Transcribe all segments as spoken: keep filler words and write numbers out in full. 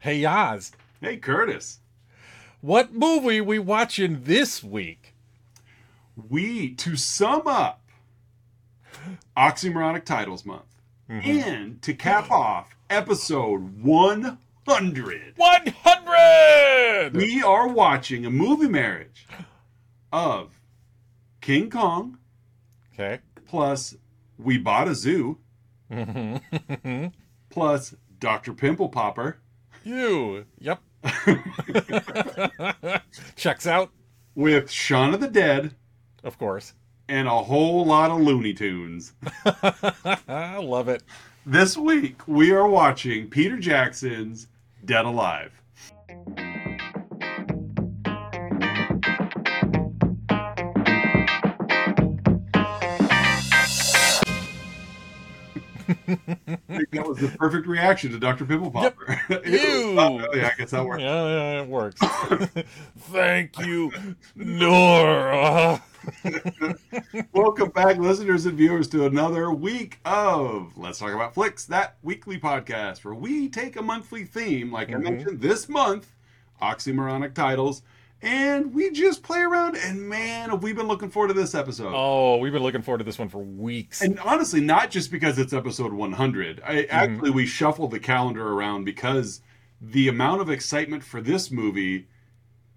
Hey, Yaz. Hey, Curtis. What movie we watching this week? We, to sum up, Oxymoronic Titles Month. Mm-hmm. And to cap off episode one hundred. one hundred! We are watching a movie marriage of King Kong. Okay. Plus We Bought a Zoo. Mm-hmm. Plus Doctor Pimple Popper. You. Yep. Checks out. With Shaun of the Dead. Of course. And a whole lot of Looney Tunes. I love it. This week, we are watching Peter Jackson's Dead Alive. I think that was the perfect reaction to Doctor Pimple Popper. Yep. Ew. Oh, yeah, I guess that works. Yeah, yeah, it works. Thank you, Nora. Welcome back, listeners and viewers, to another week of Let's Talk About Flicks, that weekly podcast where we take a monthly theme, like mm-hmm. I mentioned this month, oxymoronic titles, and we just play around, and man, have we been looking forward to this episode. Oh, we've been looking forward to this one for weeks. And honestly, not just because it's episode one hundred. I, mm-hmm. Actually, we shuffled the calendar around because the amount of excitement for this movie,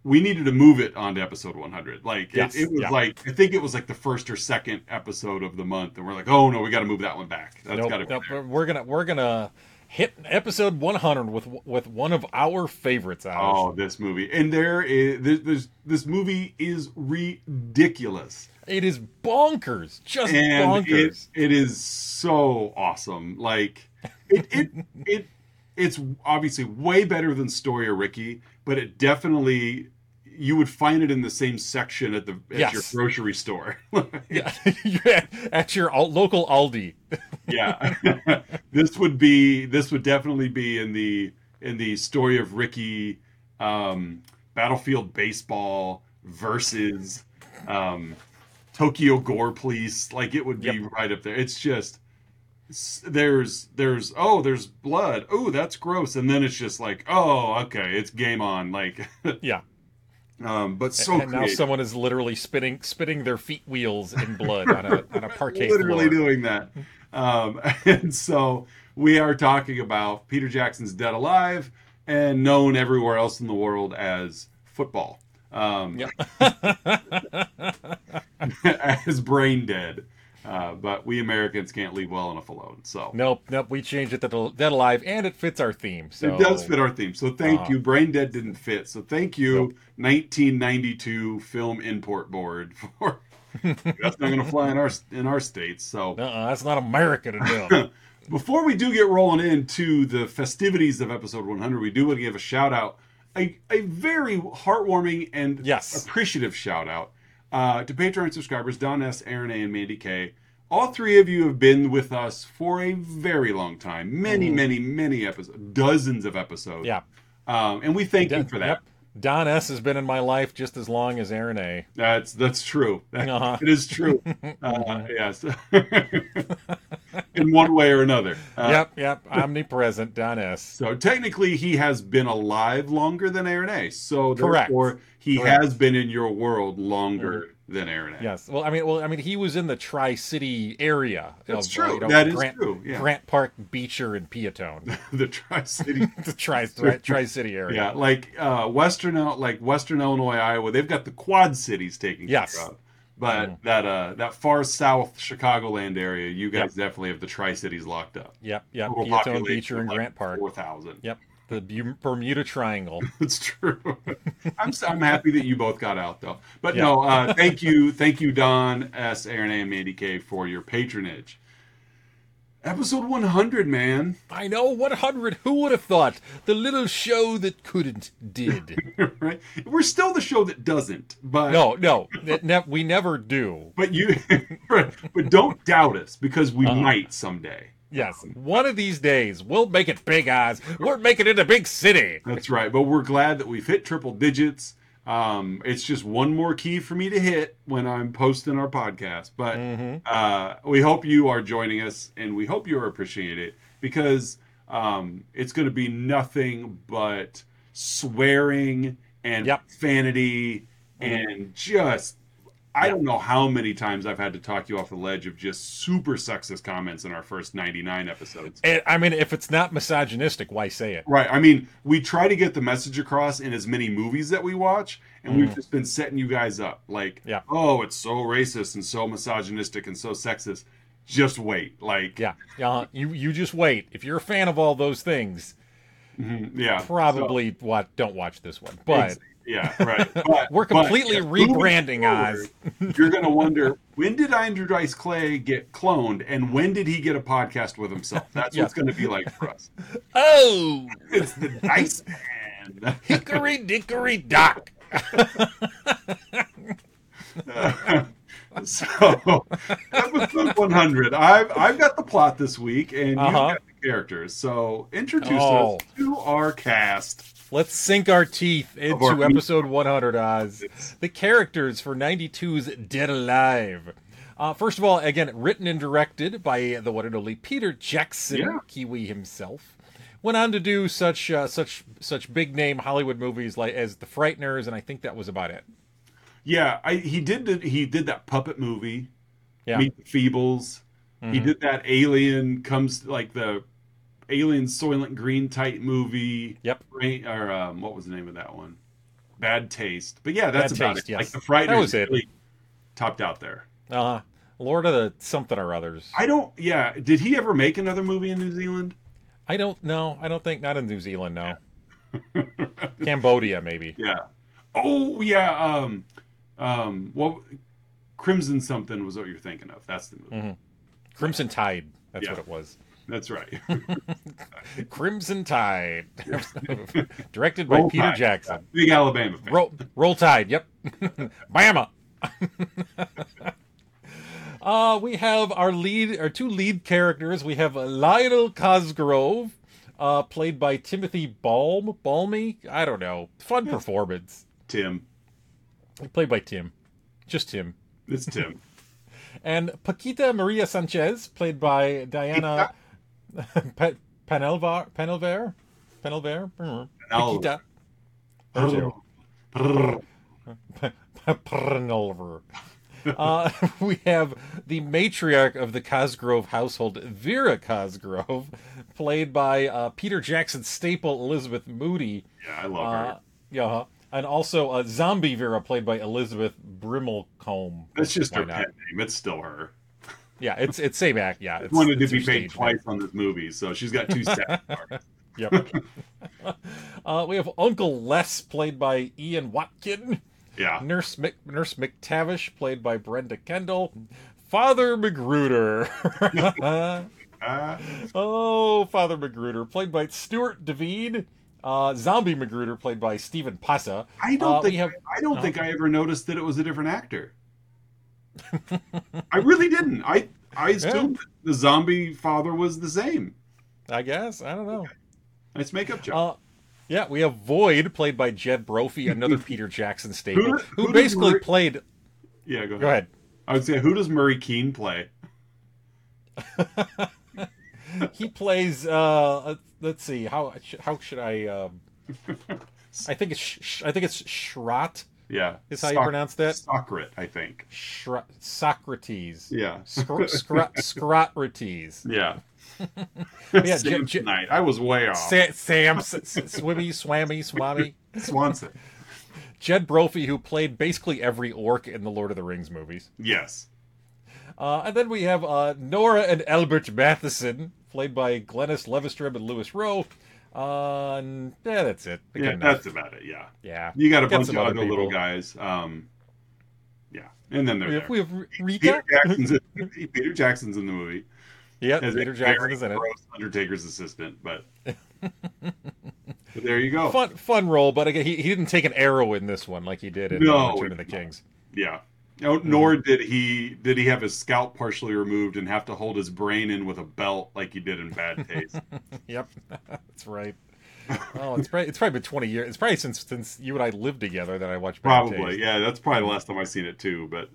we needed to move it onto episode one hundred. Like, yes. it, it was yeah. like, I think it was like the first or second episode of the month, and we're like, oh no, we got to move that one back. That's nope, gotta be nope. there. We're gonna, we're gonna... hit episode one hundred with with one of our favorites. Ours. Oh, this movie. And there is there, there's this movie is ridiculous. It is bonkers. Just and bonkers. It, it is so awesome. Like it it, it it it's obviously way better than Story of Ricky, but it definitely you would find it in the same section at the at yes. your grocery store. Yeah. At your local Aldi. Yeah. This would be this would definitely be in the in the Story of Ricky, um, Battlefield Baseball versus um, Tokyo Gore Police. Like it would be yep. right up there. It's just there's there's oh there's blood. Oh, that's gross. And then it's just like, oh, okay, it's game on. Like yeah. Um, but so and, and now someone is literally spitting spitting their feet wheels in blood on a on a parquet floor. Literally doing that. Um, and so we are talking about Peter Jackson's Dead Alive, and known everywhere else in the world as football. Um, yeah. As brain dead. Uh, but we Americans can't leave well enough alone. So nope, nope. We changed it to Dead Alive, and it fits our theme. So. It does fit our theme. So thank uh-huh. you. Brain Dead didn't fit. So thank you, nope. nineteen ninety-two Film Import Board for that's not going to fly in our in our states. So uh-uh, that's not American enough. Before we do get rolling into the festivities of episode one hundred, we do want to give a shout out, a a very heartwarming and yes. appreciative shout out. Uh, to Patreon subscribers, Don S., Aaron A., and Mandy K. All three of you have been with us for a very long time. Many, mm. many, many episodes. Dozens of episodes. Yeah. Um, and we thank Don, you for that. Yep. Don S. has been in my life just as long as Aaron A. That's that's true. That, uh-huh. It is true. Uh, yes. In one way or another. Uh, yep, yep. Omnipresent, Don S. So technically he has been alive longer than Aaron A. So therefore... Correct. He Correct. has been in your world longer mm-hmm. than Aaron A. Yes. Well, I mean, well, I mean, he was in the Tri-City area. That's of, true. You know, that Grant, is true. Yeah. Grant Park, Beecher, and Peatone. the Tri-City. the tri- tri- Tri-City area. Yeah, like uh, Western, like Western Illinois, Iowa. They've got the Quad Cities taken yes. care of. But mm. that uh, that far south Chicagoland area, you guys yep. definitely have the Tri-Cities locked up. Yep. Yep. Total Peatone, Beecher, and like Grant Park. Four thousand. Yep. The Bermuda Triangle. That's true. I'm I'm happy that you both got out though. But yeah. no, uh, thank you, thank you, Don S, Aaron A, and Mandy K for your patronage. Episode one hundred, man. I know one hundred. Who would have thought? The little show that couldn't did. Right. We're still the show that doesn't. But no, no, ne- we never do. But you, but don't doubt us because we uh-huh. might someday. Yes, one of these days, we'll make it big, eyes. We're making it a big city. That's right, but we're glad that we've hit triple digits. Um, it's just one more key for me to hit when I'm posting our podcast. But mm-hmm. uh, we hope you are joining us, and we hope you appreciate it, because Um, it's going to be nothing but swearing and yep. profanity and just, I yep. don't know how many times I've had to talk you off the ledge of just super sexist comments in our first ninety-nine episodes. And, I mean, if it's not misogynistic, why say it? Right. I mean, we try to get the message across in as many movies that we watch, and mm. we've just been setting you guys up. Like, yeah. oh, it's so racist and so misogynistic and so sexist. Just wait. Like, yeah, uh, you you just wait. If you're a fan of all those things, mm-hmm. yeah, probably so, what don't watch this one. But exactly. yeah, right. But, we're completely but, rebranding Oz. You're gonna wonder, when did Andrew Dice Clay get cloned, and when did he get a podcast with himself? That's yeah. what it's gonna be like for us. Oh, it's the Dice Man. Hickory dickory dock. uh, So, episode one hundred. I've I've got the plot this week, and uh-huh. you've got the characters. So, introduce oh. us to our cast. Let's sink our teeth into our episode one hundred, Oz. The characters for ninety-two's Dead Alive. Uh, first of all, again, written and directed by the one and only Peter Jackson, yeah. Kiwi himself. Went on to do such uh, such such big name Hollywood movies like as The Frighteners, and I think that was about it. Yeah, I, he did he did that puppet movie, yeah. Meet the Feebles. Mm-hmm. He did that Alien comes like the Alien Soylent Green type movie. Yep. Rain, or um, what was the name of that one? Bad Taste. But yeah, that's Bad about taste, it. Yes. Like the Frighteners really topped out there. Uh-huh. Lord of the something or others. I don't. Yeah. Did he ever make another movie in New Zealand? I don't know. I don't think not in New Zealand. No. Yeah. Cambodia maybe. Yeah. Oh yeah. Um. Um, well, Crimson something was what you're thinking of. That's the movie. Mm-hmm. Crimson Tide. That's yeah. what it was. That's right. Crimson Tide. Directed Roll by Peter Tide. Jackson. Big Alabama fan. Roll, Roll Tide. Yep. Bama. uh, we have our lead, our two lead characters. We have Lionel Cosgrove, uh, played by Timothy Balme. Balmy? I don't know. Fun performance. Tim. Played by Tim. Just Tim. It's Tim. And Paquita Maria Sanchez, played by Diana Peñalver. Peñalver? Peñalver? Paquita. Peñalver. Uh, we have the matriarch of the Cosgrove household, Vera Cosgrove, played by uh, Peter Jackson's staple, Elizabeth Moody. Yeah, I love her. Uh, yeah. And also a zombie Vera played by Elizabeth Brimmelcomb. That's just her pet name. It's still her. Yeah, it's it's same act. Yeah, it's, wanted it's to be paid twice name. On this movie, so she's got two sets. Yep. uh, we have Uncle Les played by Ian Watkin. Yeah. Nurse Mc, Nurse McTavish played by Brenda Kendall. Father Magruder. uh, oh, Father Magruder played by Stuart David. Uh, Zombie Magruder, played by Stephen Passa. I don't uh, think have, I don't uh, think I ever noticed that it was a different actor. I really didn't. I I assumed yeah. the zombie father was the same. I guess I don't know. Okay. Nice makeup job. Uh, yeah, we have Void, played by Jed Brophy, another Peter Jackson staple, who, who, who basically Murray... played. Yeah, go ahead. go ahead. I would say, who does Murray Keane play? He plays. Uh, let's see. How how should I? Um, I think it's. Sh- I think it's Schrat. Yeah, is how Soc- you pronounce that. Socrates, I think. Shra- Socrates. Yeah. Scr- scr- Socrates. Yeah. yeah. J- J- night. I was way off. Sa- Sam. S- swimmy. Swammy. Swammy. Swanson. Jed Brophy, who played basically every orc in the Lord of the Rings movies. Yes. Uh, and then we have uh, Nora and Elizabeth Moody, played by Glennis Levestrim and Lewis Rowe. Uh, and yeah, that's it. Yeah, that's about it, yeah. Yeah. You got a bunch of other little guys. Um, yeah. And then there's we have, we have Rita. Peter Jackson's, in, Peter Jackson's in the movie. Yeah, Peter Jackson is in it. Undertaker's assistant, but... but there you go. Fun fun role, but again, he, he didn't take an arrow in this one like he did in no, Return of the Kings. Yeah. No, nor did he did he have his scalp partially removed and have to hold his brain in with a belt like he did in Bad Taste. Yep, that's right. Oh, it's probably it's probably been twenty years. It's probably since since you and I lived together that I watched Bad Taste. Probably, yeah. That's probably the last time I seen it too. But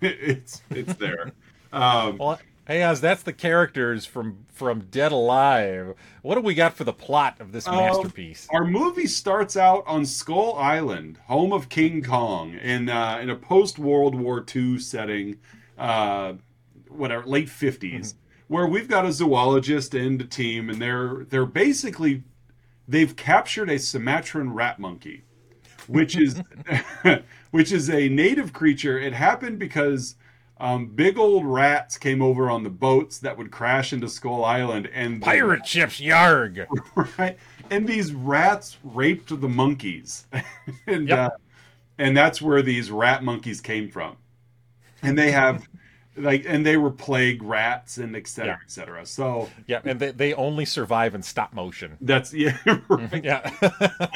it's it's there. Um, well, Hey, Oz, that's the characters from, from Dead Alive. What do we got for the plot of this um, masterpiece? Our movie starts out on Skull Island, home of King Kong, in uh, in a post-World War Two setting, uh, whatever, late fifties, mm-hmm. where we've got a zoologist and a team, and they're they're basically, they've captured a Sumatran rat monkey, which is which is a native creature. It happened because... Um, big old rats came over on the boats that would crash into Skull Island, and the, pirate ships, yarg! Right, and these rats raped the monkeys, and yep. uh, and that's where these rat monkeys came from. And they have, like, and they were plague rats, and et cetera, yeah. et cetera. So yeah, and they they only survive in stop motion. That's yeah, right. yeah.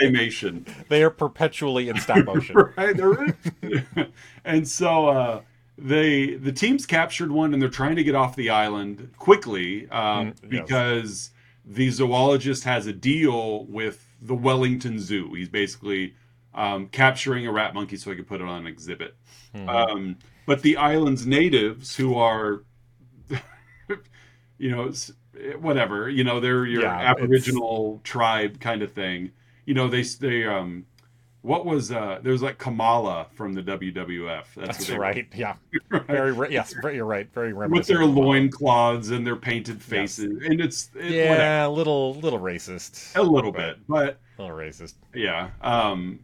Animation. They are perpetually in stop motion. Right, they're in. And so. Uh, They the team's captured one, and they're trying to get off the island quickly um, mm, yes. because the zoologist has a deal with the Wellington Zoo. He's basically um, capturing a rat monkey so he can put it on an exhibit. Mm. Um, but the island's natives, who are, you know, whatever, you know, they're your yeah, Aboriginal it's... tribe kind of thing. You know, they they. Um, What was, uh, there was like Kamala from the W W F. That's, That's right. Were. Yeah. Right. Very, re- yes, you're right. Very reminiscent. With their loincloths and their painted faces. Yes. And it's, it, yeah, whatever. a little, little racist. A little but, bit, but. A little racist. Yeah. Um,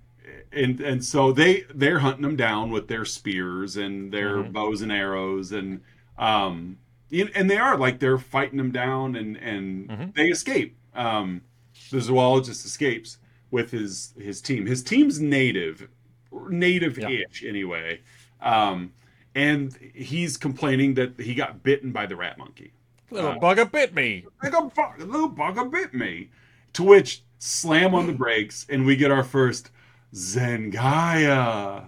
and, and so they, they're hunting them down with their spears and their mm-hmm. bows and arrows. And, um, and they are like, they're fighting them down and, and mm-hmm. they escape. Um, the zoologist escapes. With his his team, his team's native, native-ish yeah. anyway, um, and he's complaining that he got bitten by the rat monkey. Little uh, bugger bit me. Little, bu- little bugger bit me. To which slam on the brakes, and we get our first Zengaya.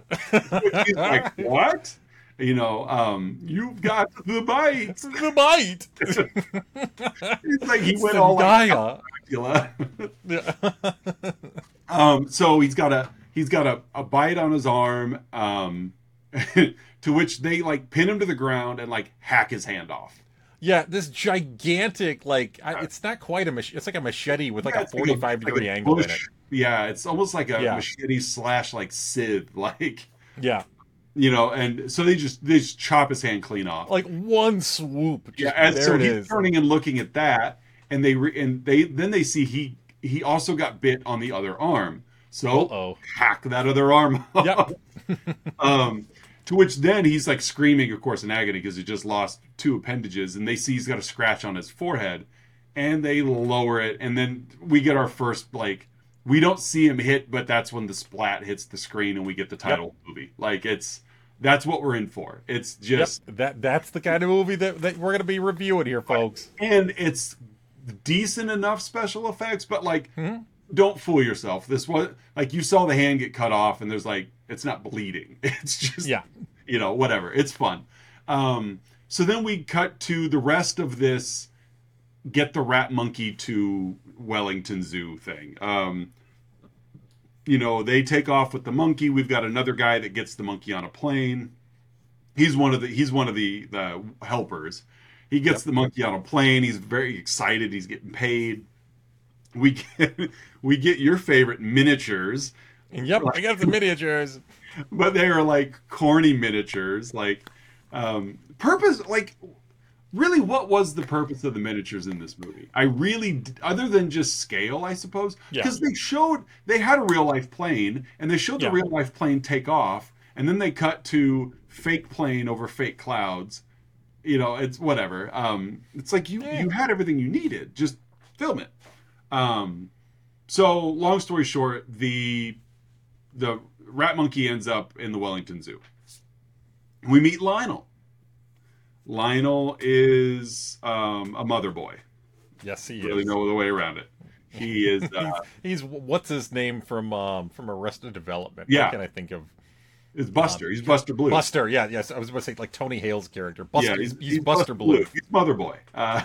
He's like, what? You know, um, you've got the bite. The bite. It's like he went Zengaya. all out. um, so he's got a he's got a, a bite on his arm, um, to which they like pin him to the ground and like hack his hand off. Yeah, this gigantic like I, it's not quite a mach- it's like a machete with like yeah, a forty-five like a, degree like angle bush, in it. Yeah, it's almost like a yeah. machete slash like scythe like. Yeah. You know, and so they just they just chop his hand clean off. Like one swoop. Just, yeah, and so he's is. turning and looking at that. And they re- and they then they see he he also got bit on the other arm, so Uh-oh. hack that other arm off. Yep. um, to which then he's like screaming, of course, in agony because he just lost two appendages, and they see he's got a scratch on his forehead, and they lower it, and then we get our first like we don't see him hit, but that's when the splat hits the screen, and we get the title yep. movie. Like it's. That's what we're in for. It's just yep. that that's the kind of movie that that we're gonna be reviewing here, folks, and it's. Decent enough special effects, but like, mm-hmm. don't fool yourself. This was like you saw the hand get cut off, and there's like it's not bleeding. It's just yeah, you know, whatever. It's fun. Um, so then we cut to the rest of this. Get the rat monkey to Wellington Zoo thing. Um, you know, they take off with the monkey. We've got another guy that gets the monkey on a plane. He's one of the he's one of the the helpers. He gets yep. the monkey on a plane. He's very excited. He's getting paid. We get, we get your favorite miniatures. Yep, I got the miniatures. But they are like corny miniatures. Like um, purpose, like really, what was the purpose of the miniatures in this movie? I really, other than just scale, I suppose, because yeah. they showed they had a real life plane, and they showed the yeah. real life plane take off, and then they cut to fake plane over fake clouds. You know, it's whatever. Um, it's like you, yeah. you had everything you needed. Just film it. Um, so long story short, the the rat monkey ends up in the Wellington Zoo. We meet Lionel. Lionel is um, a mother boy. Yes, he really is. Really no other way around it. He is. Uh, he's, he's what's his name from um, from Arrested Development. Yeah. What can I think of? It's Buster. Um, he's Buster Blue. Buster, yeah, yes. I was about to say, like, Tony Hale's character. Buster, yeah, he's, he's, he's Buster, Buster Blue. Blue. He's Mother Boy. Uh,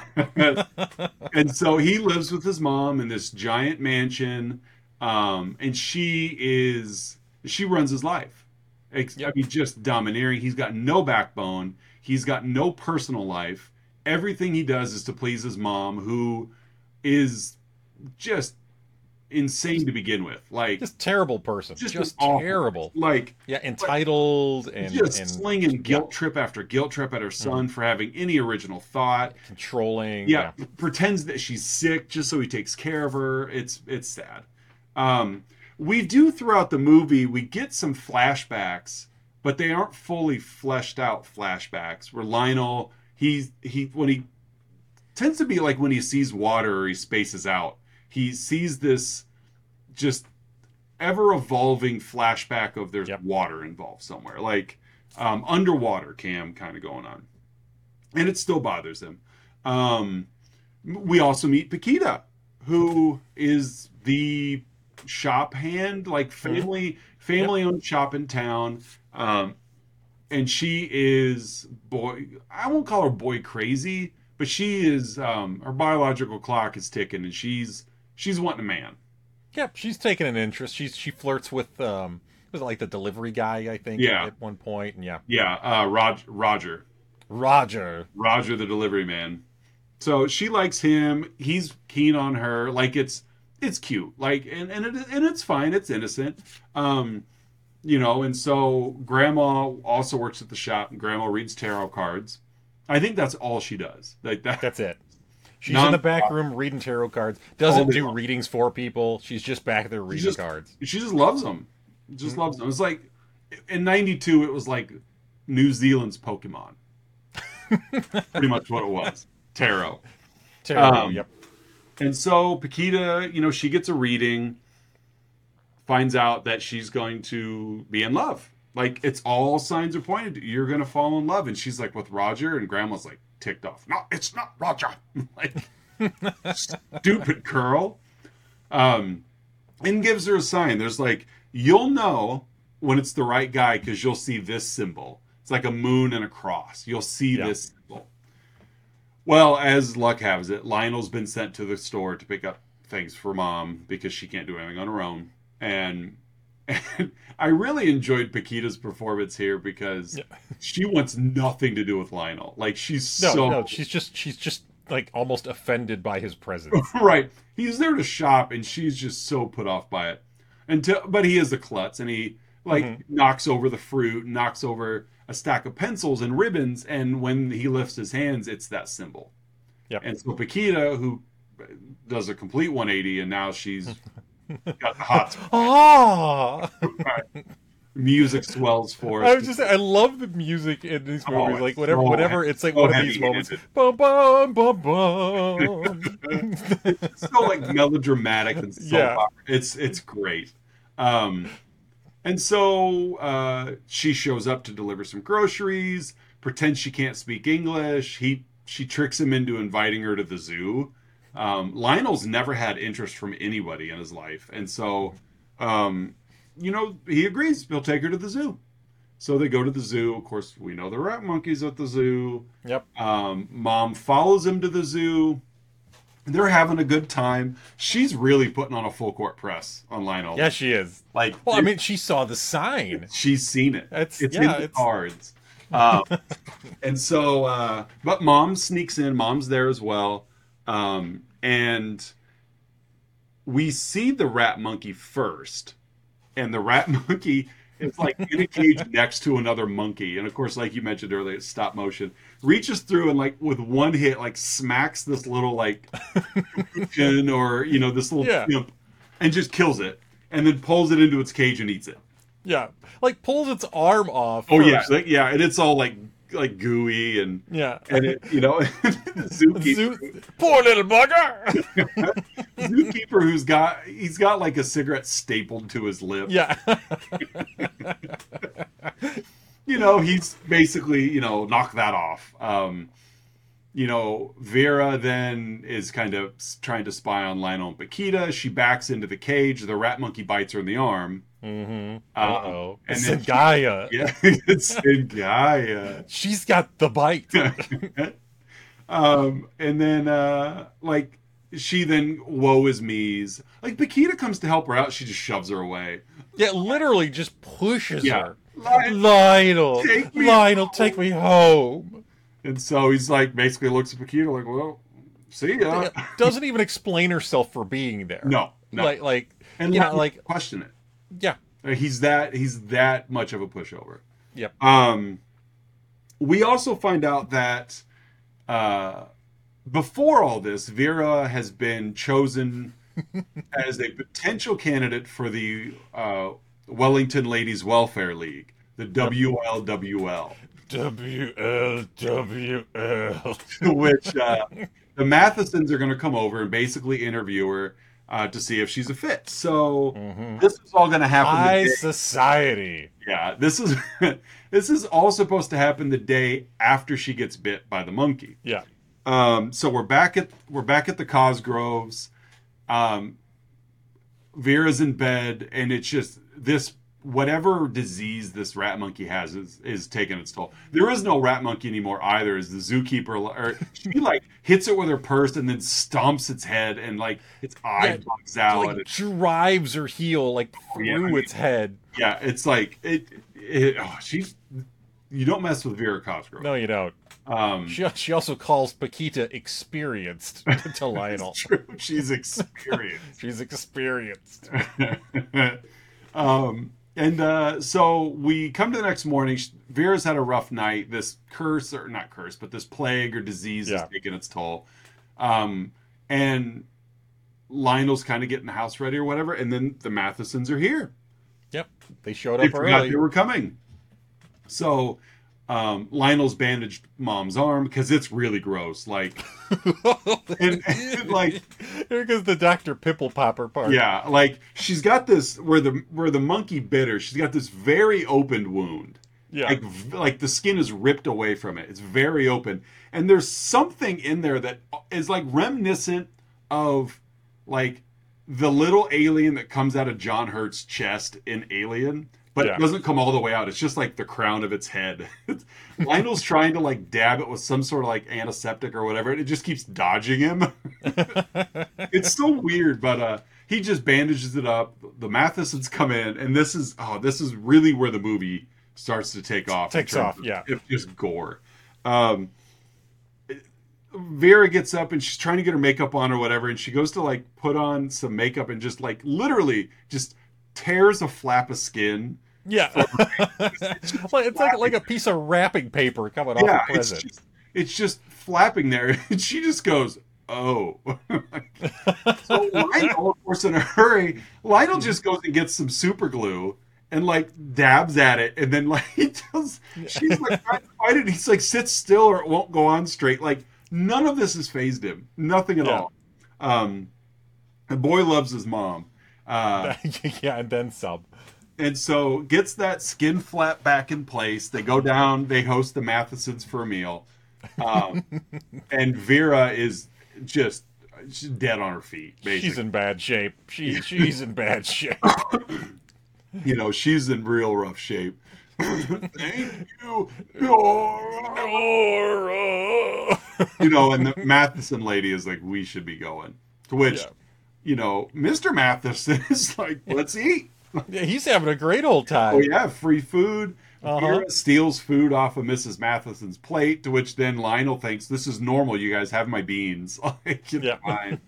and so he lives with his mom in this giant mansion, um, and she is, she runs his life. It's, yep. I mean, just domineering. He's got no backbone. He's got no personal life. everything he does is to please his mom, who is just insane just, to begin with. Like, just terrible person. Just, just terrible. Like, yeah, entitled like, and just and, slinging and, guilt yeah. trip after guilt trip at her son mm. for having any original thought. Controlling. Yeah, yeah, pretends that she's sick just so he takes care of her. It's it's sad. Um, we do throughout the movie, we get some flashbacks, but they aren't fully fleshed out flashbacks. Where Lionel, he he when he tends to be like when he sees water or he spaces out. He sees this just ever-evolving flashback of there's yep. water involved somewhere. Like, um, underwater cam kind of going on. And it still bothers him. Um, we also meet Paquita, who is the shop hand, like family, family-owned yep. shop in town. Um, and she is, boy, I won't call her boy crazy, but she is, um, her biological clock is ticking, and she's... She's wanting a man. Yep, she's taking an interest. She's she flirts with um, was it like the delivery guy? I think. Yeah. At, at one point, and yeah. Yeah, uh, Roger, Roger. Roger. Roger, the delivery man. So she likes him. He's keen on her. Like it's it's cute. Like and and it and it's fine. It's innocent. Um, you know. And so Grandma also works at the shop. And Grandma reads tarot cards. I think that's all she does. Like that. That's it. She's non- in the back room reading tarot cards. Doesn't do readings for people. She's just back there reading she just, cards. She just loves them. Just mm-hmm. loves them. It's like, in ninety-two, it was like New Zealand's Pokemon. Pretty much what it was. Tarot. Tarot, um, yep. And so Paquita, you know, she gets a reading, finds out that she's going to be in love. Like, it's all signs are pointed to you're going to fall in love. And she's like with Roger, and Grandma's like, ticked off. No, it's not Roger. Like, stupid girl. Um, and gives her a sign. There's like, you'll know when it's the right guy because you'll see this symbol. It's like a moon and a cross. You'll see yeah. this symbol. Well, as luck has it, Lionel's been sent to the store to pick up things for Mom because she can't do anything on her own. And, and I really enjoyed Paquita's performance here because yeah. she wants nothing to do with Lionel. Like she's no, so no, she's just she's just like almost offended by his presence. Right. He's there to shop and she's just so put off by it. Until but he is a klutz and he like mm-hmm. knocks over the fruit, knocks over a stack of pencils and ribbons, and when he lifts his hands, it's that symbol. Yep. And so Paquita, who does a complete one eighty and now she's got the hot oh. right. Music swells for us. I was just I love the music in these movies. Oh, like whatever so whatever it's like so one of these moments. Bum bum bum bum. It's so like melodramatic and so yeah. it's it's great. Um and so uh she shows up to deliver some groceries, pretends she can't speak English. He she tricks him into inviting her to the zoo. Um, Lionel's never had interest from anybody in his life. And so, um, you know, he agrees. He'll take her to the zoo. So they go to the zoo. Of course, we know the rat monkey's at the zoo. Yep. Um, Mom follows him to the zoo. They're having a good time. She's really putting on a full court press on Lionel. Yeah, she is. Like, well, I mean, she saw the sign. She's seen it. It's, it's yeah, in the it's... cards. Um, and so, uh, but Mom sneaks in. Mom's there as well. Um, and we see the rat monkey first, and the rat monkey is like in a cage next to another monkey. And of course, like you mentioned earlier, it's stop motion, reaches through and like with one hit, like smacks this little like or, you know, this little yeah. chimp and just kills it and then pulls it into its cage and eats it. Yeah. Like pulls its arm off. Oh first. yeah. Like, yeah. And it's all like. like gooey and yeah and it, you know zookeeper Zoo, poor little bugger. Zookeeper who's got he's got like a cigarette stapled to his lip. Yeah. You know, he's basically, you know, knock that off. Um you know, Vera then is kind of trying to spy on Lionel and Paquita. She backs into the cage. The rat monkey bites her in the arm. Mm-hmm. Uh-oh. Uh, and it's then Gaia. She, yeah, it's Gaia. She's got the bite. um, and then, uh, like, she then, woe is me's. Like, Paquita comes to help her out. She just shoves her away. Yeah, literally just pushes yeah. her. Lionel, Lionel, take me Lionel, home. Take me home. And so he's like, basically looks at Paquita like, well, see ya. Doesn't even explain herself for being there. No, no. Like, like, and you know, like, question it. Yeah. He's that, he's that much of a pushover. Yep. Um, we also find out that, uh, before all this, Vera has been chosen as a potential candidate for the, uh, Wellington Ladies Welfare League, the W L W L. W L W L. Which uh, the Mathesons are going to come over and basically interview her uh, to see if she's a fit. So mm-hmm. this is all going to happen. High society. Yeah, this is this is all supposed to happen the day after she gets bit by the monkey. Yeah. Um, so we're back at we're back at the Cosgroves. Um, Vera's in bed, and it's just this. Whatever disease this rat monkey has is, is taking its toll. There is no rat monkey anymore either. Is the zookeeper, or she like hits it with her purse and then stomps its head and like its eye yeah, bugs out. Like, it drives her heel like through yeah, I mean, its head. Yeah, it's like it. it oh, she's you don't mess with Vera Cosgrove. No, you don't. Um, she she also calls Paquita experienced to Lionel. True, she's experienced. She's experienced. um. And uh, so we come to the next morning. Vera's had a rough night. This curse, or not curse, but this plague or disease yeah. is taking its toll. Um, and Lionel's kind of getting the house ready or whatever. And then the Mathesons are here. Yep. They showed up they early. They were coming. So um, Lionel's bandaged Mom's arm because it's really gross. Like, and, and like, here goes the Doctor Pimple Popper part. Yeah, like she's got this where the where the monkey bit her. She's got this very open wound. Yeah, like like the skin is ripped away from it. It's very open, and there's something in there that is like reminiscent of like the little alien that comes out of John Hurt's chest in Alien, but yeah. it doesn't come all the way out. It's just like the crown of its head. Lionel's trying to like dab it with some sort of like antiseptic or whatever, and it just keeps dodging him. It's so weird, but uh, he just bandages it up. The Mathesons come in, and this is oh, this is really where the movie starts to take off. Takes off, of, yeah. It's just gore. Um, Vera gets up and she's trying to get her makeup on or whatever, and she goes to like put on some makeup and just like literally just tears a flap of skin. Yeah, it's, it's like like a piece of wrapping paper coming yeah, off a present. It's just, it's just flapping there, and she just goes, "Oh." So Lionel, of course, in a hurry, Lionel just goes and gets some super glue and like dabs at it, and then like he tells, she's like trying to fight it. He's like, "Sit still, or it won't go on straight." Like none of this has fazed him, nothing at yeah. all. Um, the boy loves his mom. Uh, yeah, and then some. And so gets that skin flap back in place. They go down. They host the Mathesons for a meal. Um, and Vera is just she's dead on her feet. Basically. She's in bad shape. She, she's in bad shape. You know, she's in real rough shape. Thank you, Nora. Nora. You know, and the Matheson lady is like, we should be going. To which... Yeah. You know, Mister Matheson is like, let's eat. Yeah, he's having a great old time. Oh, yeah, free food. Uh-huh. Vera steals food off of Missus Matheson's plate, to which then Lionel thinks, this is normal, you guys have my beans. Like, it's yeah. fine.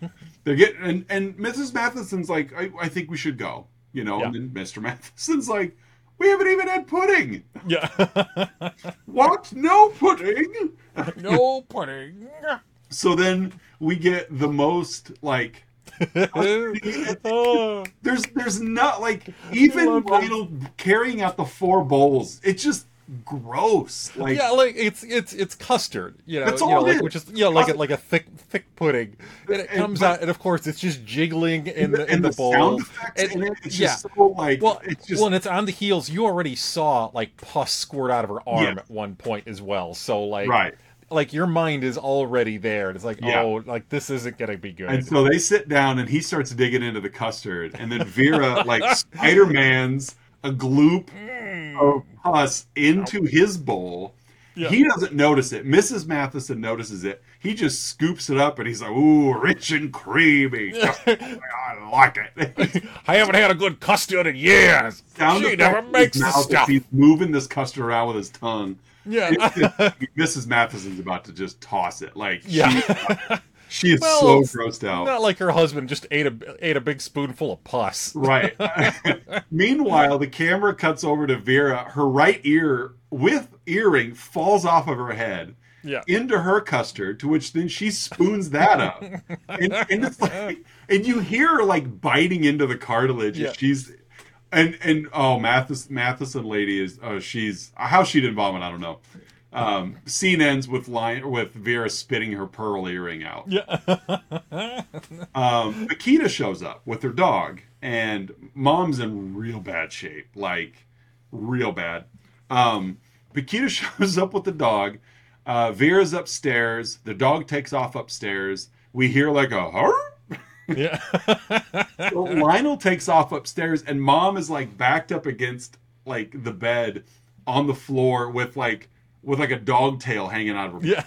They're getting, and, and Missus Matheson's like, I, I think we should go. You know, yeah. and then Mister Matheson's like, we haven't even had pudding. Yeah. What? No pudding? No pudding. So then we get the most, like... oh. There's there's not like even Lionel carrying out the four bowls. It's just gross. Like yeah, like it's it's it's custard. You know, that's all you know, it like, is. Which is yeah, you know, like a, like a thick thick pudding. And it and, comes but, out, and of course it's just jiggling in the in the, the bowl. Sound effects and, in it, it's yeah. just so like well, it's just... well, and it's on the heels. You already saw like pus squirt out of her arm yeah. at one point as well. So like right. Like, your mind is already there. It's like, yeah. oh, like, this isn't going to be good. And so they sit down, and he starts digging into the custard. And then Vera, like, Spider-Man's a gloop mm. of pus into his bowl. Yeah. He doesn't notice it. Missus Matheson notices it. He just scoops it up and he's like, ooh, rich and creamy. I like it. I haven't had a good custard in years. Sound she never makes this stuff. He's moving this custard around with his tongue. Yeah. Missus Matheson's about to just toss it. Like, yeah. She, she is well, so grossed out. Not like her husband just ate a, ate a big spoonful of pus. Right. Meanwhile, the camera cuts over to Vera. Her right ear with earring falls off of her head yeah. into her custard, to which then she spoons that up. and, and it's like, and you hear her like biting into the cartilage. Yeah. She's, and, and oh, Matheson, Matheson lady is, oh, she's, how she didn't vomit, I don't know. Um, scene ends with Lion, with Vera spitting her pearl earring out. Yeah. um, Paquita shows up with her dog, and Mom's in real bad shape, like real bad. Um, Paquita shows up with the dog. Uh, Vera's upstairs. The dog takes off upstairs. We hear like a "Hurr!" Yeah. So Lionel takes off upstairs, and Mom is like backed up against like the bed on the floor with like. With like a dog tail hanging out of her. Yeah.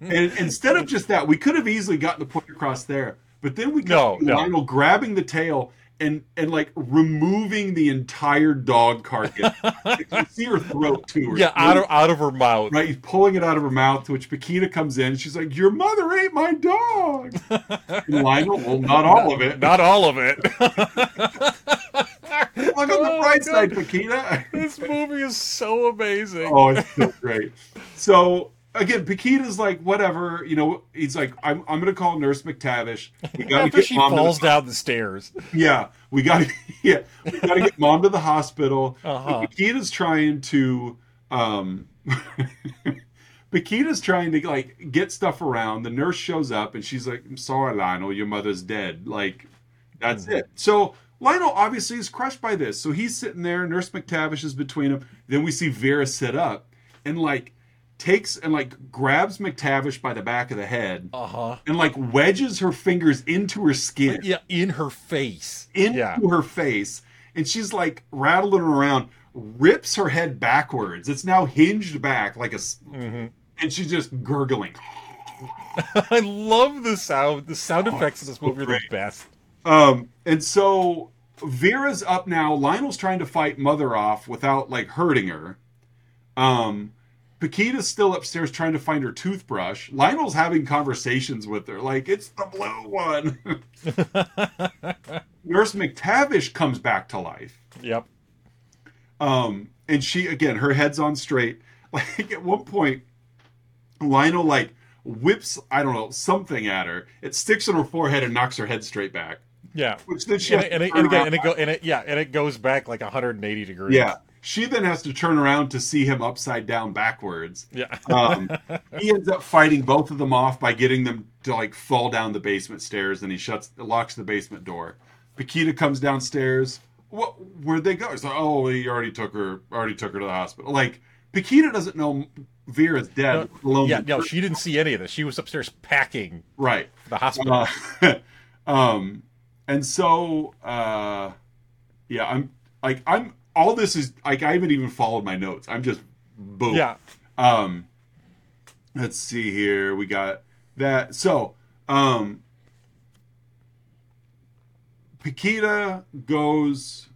And instead of just that, we could have easily gotten the point across there. But then we got no, Lionel no. grabbing the tail and, and like removing the entire dog carcass. You see her throat too. Her yeah, throat, out of out of her mouth. Right, he's pulling it out of her mouth, to which Paquita comes in. She's like, your mother ate my dog. And Lionel, well, not all of it. Not all of it. Look on the bright oh, side, Paquita. This movie is so amazing. Oh, it's so great. So, again, Paquita's like, whatever. You know, he's like, I'm I'm going to call Nurse McTavish. We gotta After get she mom falls to the down the stairs. Yeah. We got to yeah, we gotta get Mom to the hospital. Uh-huh. Paquita's trying to... Um, Paquita's trying to, like, get stuff around. The nurse shows up, and she's like, I'm sorry, Lionel, your mother's dead. Like, that's mm-hmm. it. So... Lionel obviously is crushed by this. So he's sitting there. Nurse McTavish is between him. Then we see Vera sit up and like takes and like grabs McTavish by the back of the head uh-huh. and like wedges her fingers into her skin. Yeah, in her face. Into yeah. her face. And she's like rattling around, rips her head backwards. It's now hinged back like a... Mm-hmm. And she's just gurgling. I love the sound. The sound effects oh, in this movie so are the best. Um, and so Vera's up now. Lionel's trying to fight Mother off without, like, hurting her. Um, Paquita's still upstairs trying to find her toothbrush. Lionel's having conversations with her. Like, it's the blue one. Nurse McTavish comes back to life. Yep. Um, and she, again, her head's on straight. Like, at one point, Lionel, like, whips, I don't know, something at her. It sticks on her forehead and knocks her head straight back. Yeah. Which then she and, has and, to turn and, again, and it go and it yeah, and it goes back like one hundred eighty degrees. Yeah. She then has to turn around to see him upside down backwards. Yeah. Um, he ends up fighting both of them off by getting them to like fall down the basement stairs, and he shuts locks the basement door. Paquita comes downstairs. What where'd they go? It's like, oh, he already took her already took her to the hospital. Like Paquita doesn't know Vera's dead. No, yeah, no, she didn't see any of this. She was upstairs packing. Right. The hospital. Uh, um, and so, uh, yeah, I'm like, I'm, all this is, like, I haven't even followed my notes. I'm just, boom. Yeah. Um, let's see here. We got that. So, um, Paquita goes,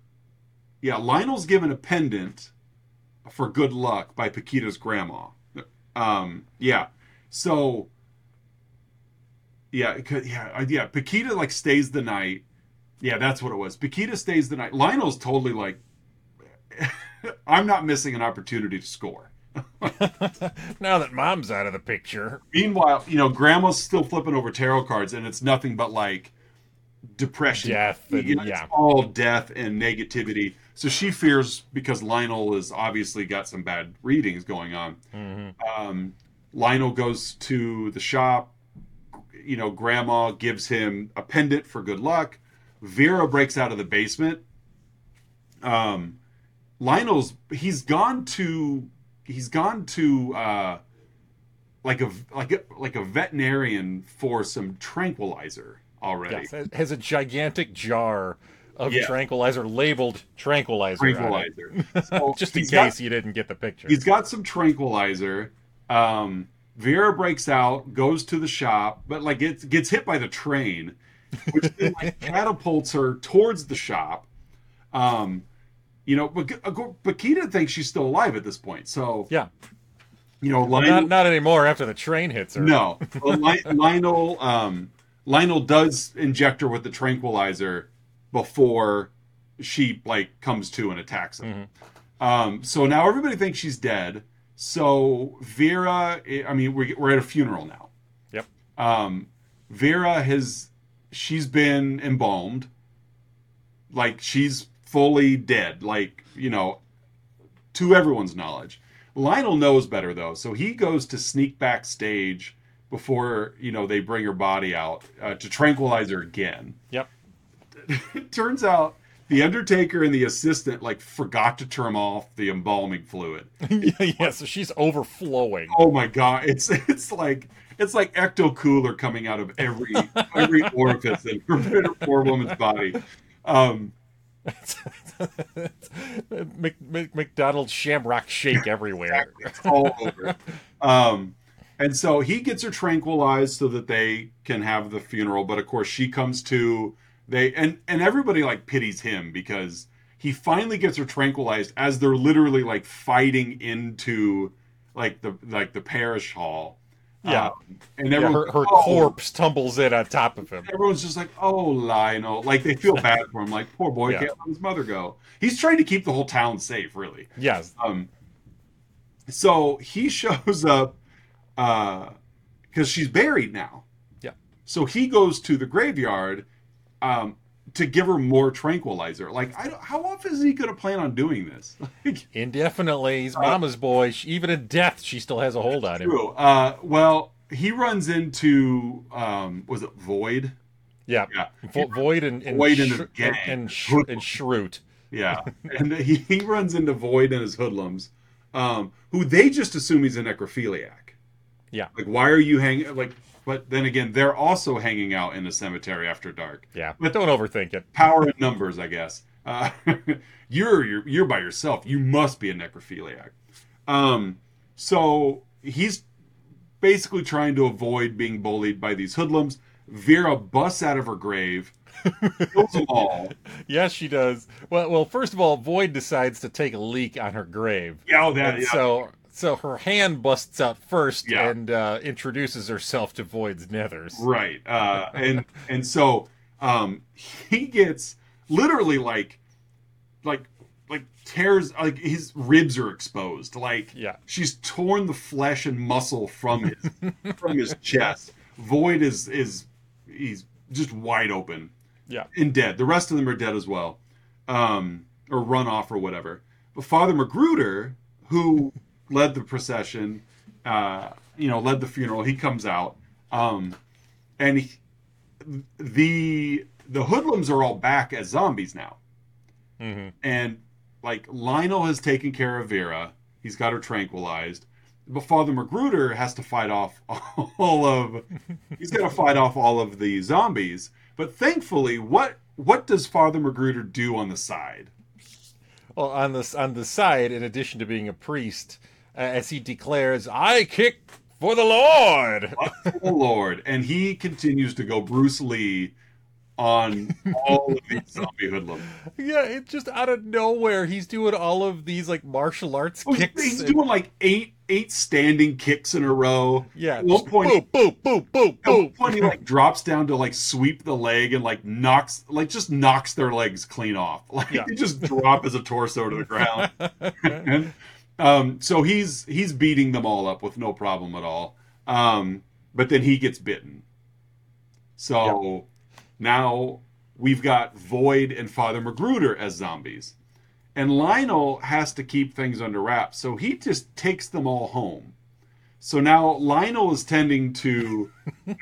yeah, Lionel's given a pendant for good luck by Paquita's grandma. Um, yeah. So, yeah, yeah, yeah. Paquita like stays the night. Yeah, that's what it was. Paquita stays the night. Lionel's totally like, I'm not missing an opportunity to score. Now that Mom's out of the picture. Meanwhile, you know, Grandma's still flipping over tarot cards, and it's nothing but like depression, death, and, you know, yeah, it's all death and negativity. So she fears because Lionel has obviously got some bad readings going on. Mm-hmm. Um, Lionel goes to the shop. You know, Grandma gives him a pendant for good luck. Vera breaks out of the basement. Um, Lionel's he's gone to he's gone to uh, like a like a, like a veterinarian for some tranquilizer already. Yes, has a gigantic jar of yeah. tranquilizer labeled tranquilizer. Tranquilizer. So just in case got, you didn't get the picture. He's got some tranquilizer. Um, Vera breaks out, goes to the shop, but like it gets hit by the train, which then like catapults her towards the shop. Um, you know, but Paquita thinks she's still alive at this point. So yeah, you know, Lionel, not not anymore after the train hits her. No, Lionel. Um, Lionel does inject her with the tranquilizer before she like comes to and attacks him. Mm-hmm. Um, so now everybody thinks she's dead. So Vera, I mean, we're, we're at a funeral now. Yep. Um, Vera has, she's been embalmed. Like she's fully dead. Like, you know, to everyone's knowledge. Lionel knows better though. So he goes to sneak backstage before, you know, they bring her body out uh, to tranquilize her again. Yep. It turns out the Undertaker and the assistant, like, forgot to turn off the embalming fluid. Yeah, so she's overflowing. Oh, my God. It's it's like it's like Ecto-Cooler coming out of every every orifice in her poor woman's body. Um, Mc, Mc, McDonald's Shamrock Shake everywhere. Exactly. It's all over. Um And so he gets her tranquilized so that they can have the funeral. But of course she comes to, they, and, and everybody like pities him because he finally gets her tranquilized as they're literally like fighting into like the, like the parish hall. Yeah. Um, and yeah, her, her oh. corpse tumbles in on top of him. Everyone's just like, oh, Lionel. Like they feel bad for him. Like, poor boy, yeah. can't let his mother go. He's trying to keep the whole town safe, really. Yes. Um, so he shows up. Uh, because she's buried now. Yeah. So he goes to the graveyard, um, to give her more tranquilizer. Like, I don't, how often is he going to plan on doing this? Like, indefinitely. He's uh, mama's boy. She, even in death, she still has a hold on true. him. Uh, well, he runs into um, was it Void? Yeah. yeah. Vo- void and and Void and, sh- and, and, sh- and Shroot. Yeah. And he, he runs into Void and his hoodlums, um, who they just assume he's a necrophiliac. Yeah. Like, why are you hanging? Like, but then again, they're also hanging out in a cemetery after dark. Yeah. But don't overthink it. Power in numbers, I guess. Uh, you're, you're, you're by yourself. You must be a necrophiliac. Um, so he's basically trying to avoid being bullied by these hoodlums. Vera busts out of her grave. Kills them all. Yes, she does. Well, well, first of all, Void decides to take a leak on her grave. Yeah, oh, that, yeah. So... So her hand busts out first yeah. and uh, introduces herself to Void's nethers. Right. Uh, and and so um, he gets literally like like like tears like his ribs are exposed. Like yeah. she's torn the flesh and muscle from his from his chest. Void is is he's just wide open. Yeah. And dead. The rest of them are dead as well. Um, or run off or whatever. But Father Magruder, who led the procession, uh, you know, led the funeral. He comes out, um, and he, the the hoodlums are all back as zombies now. Mm-hmm. And like Lionel has taken care of Vera, he's got her tranquilized. But Father Magruder has to fight off all of. He's got to fight off all of the zombies. But thankfully, what what does Father Magruder do on the side? Well, on the on the side, in addition to being a priest. As he declares, I kick for the Lord. For the Lord. And he continues to go Bruce Lee on all of these zombie hoodlums. Yeah, it's just out of nowhere. He's doing all of these like martial arts oh, kicks. He's and... doing like eight eight standing kicks in a row. Yeah. At one point, boop, boop, boop, boop, boop. At one point he like drops down to like sweep the leg and like knocks like just knocks their legs clean off. Like yeah. they just drop as a torso to the ground. and, Um, so he's, he's beating them all up with no problem at all. Um, but then he gets bitten. So yep. now we've got Void and Father Magruder as zombies, and Lionel has to keep things under wraps. So he just takes them all home. So now Lionel is tending to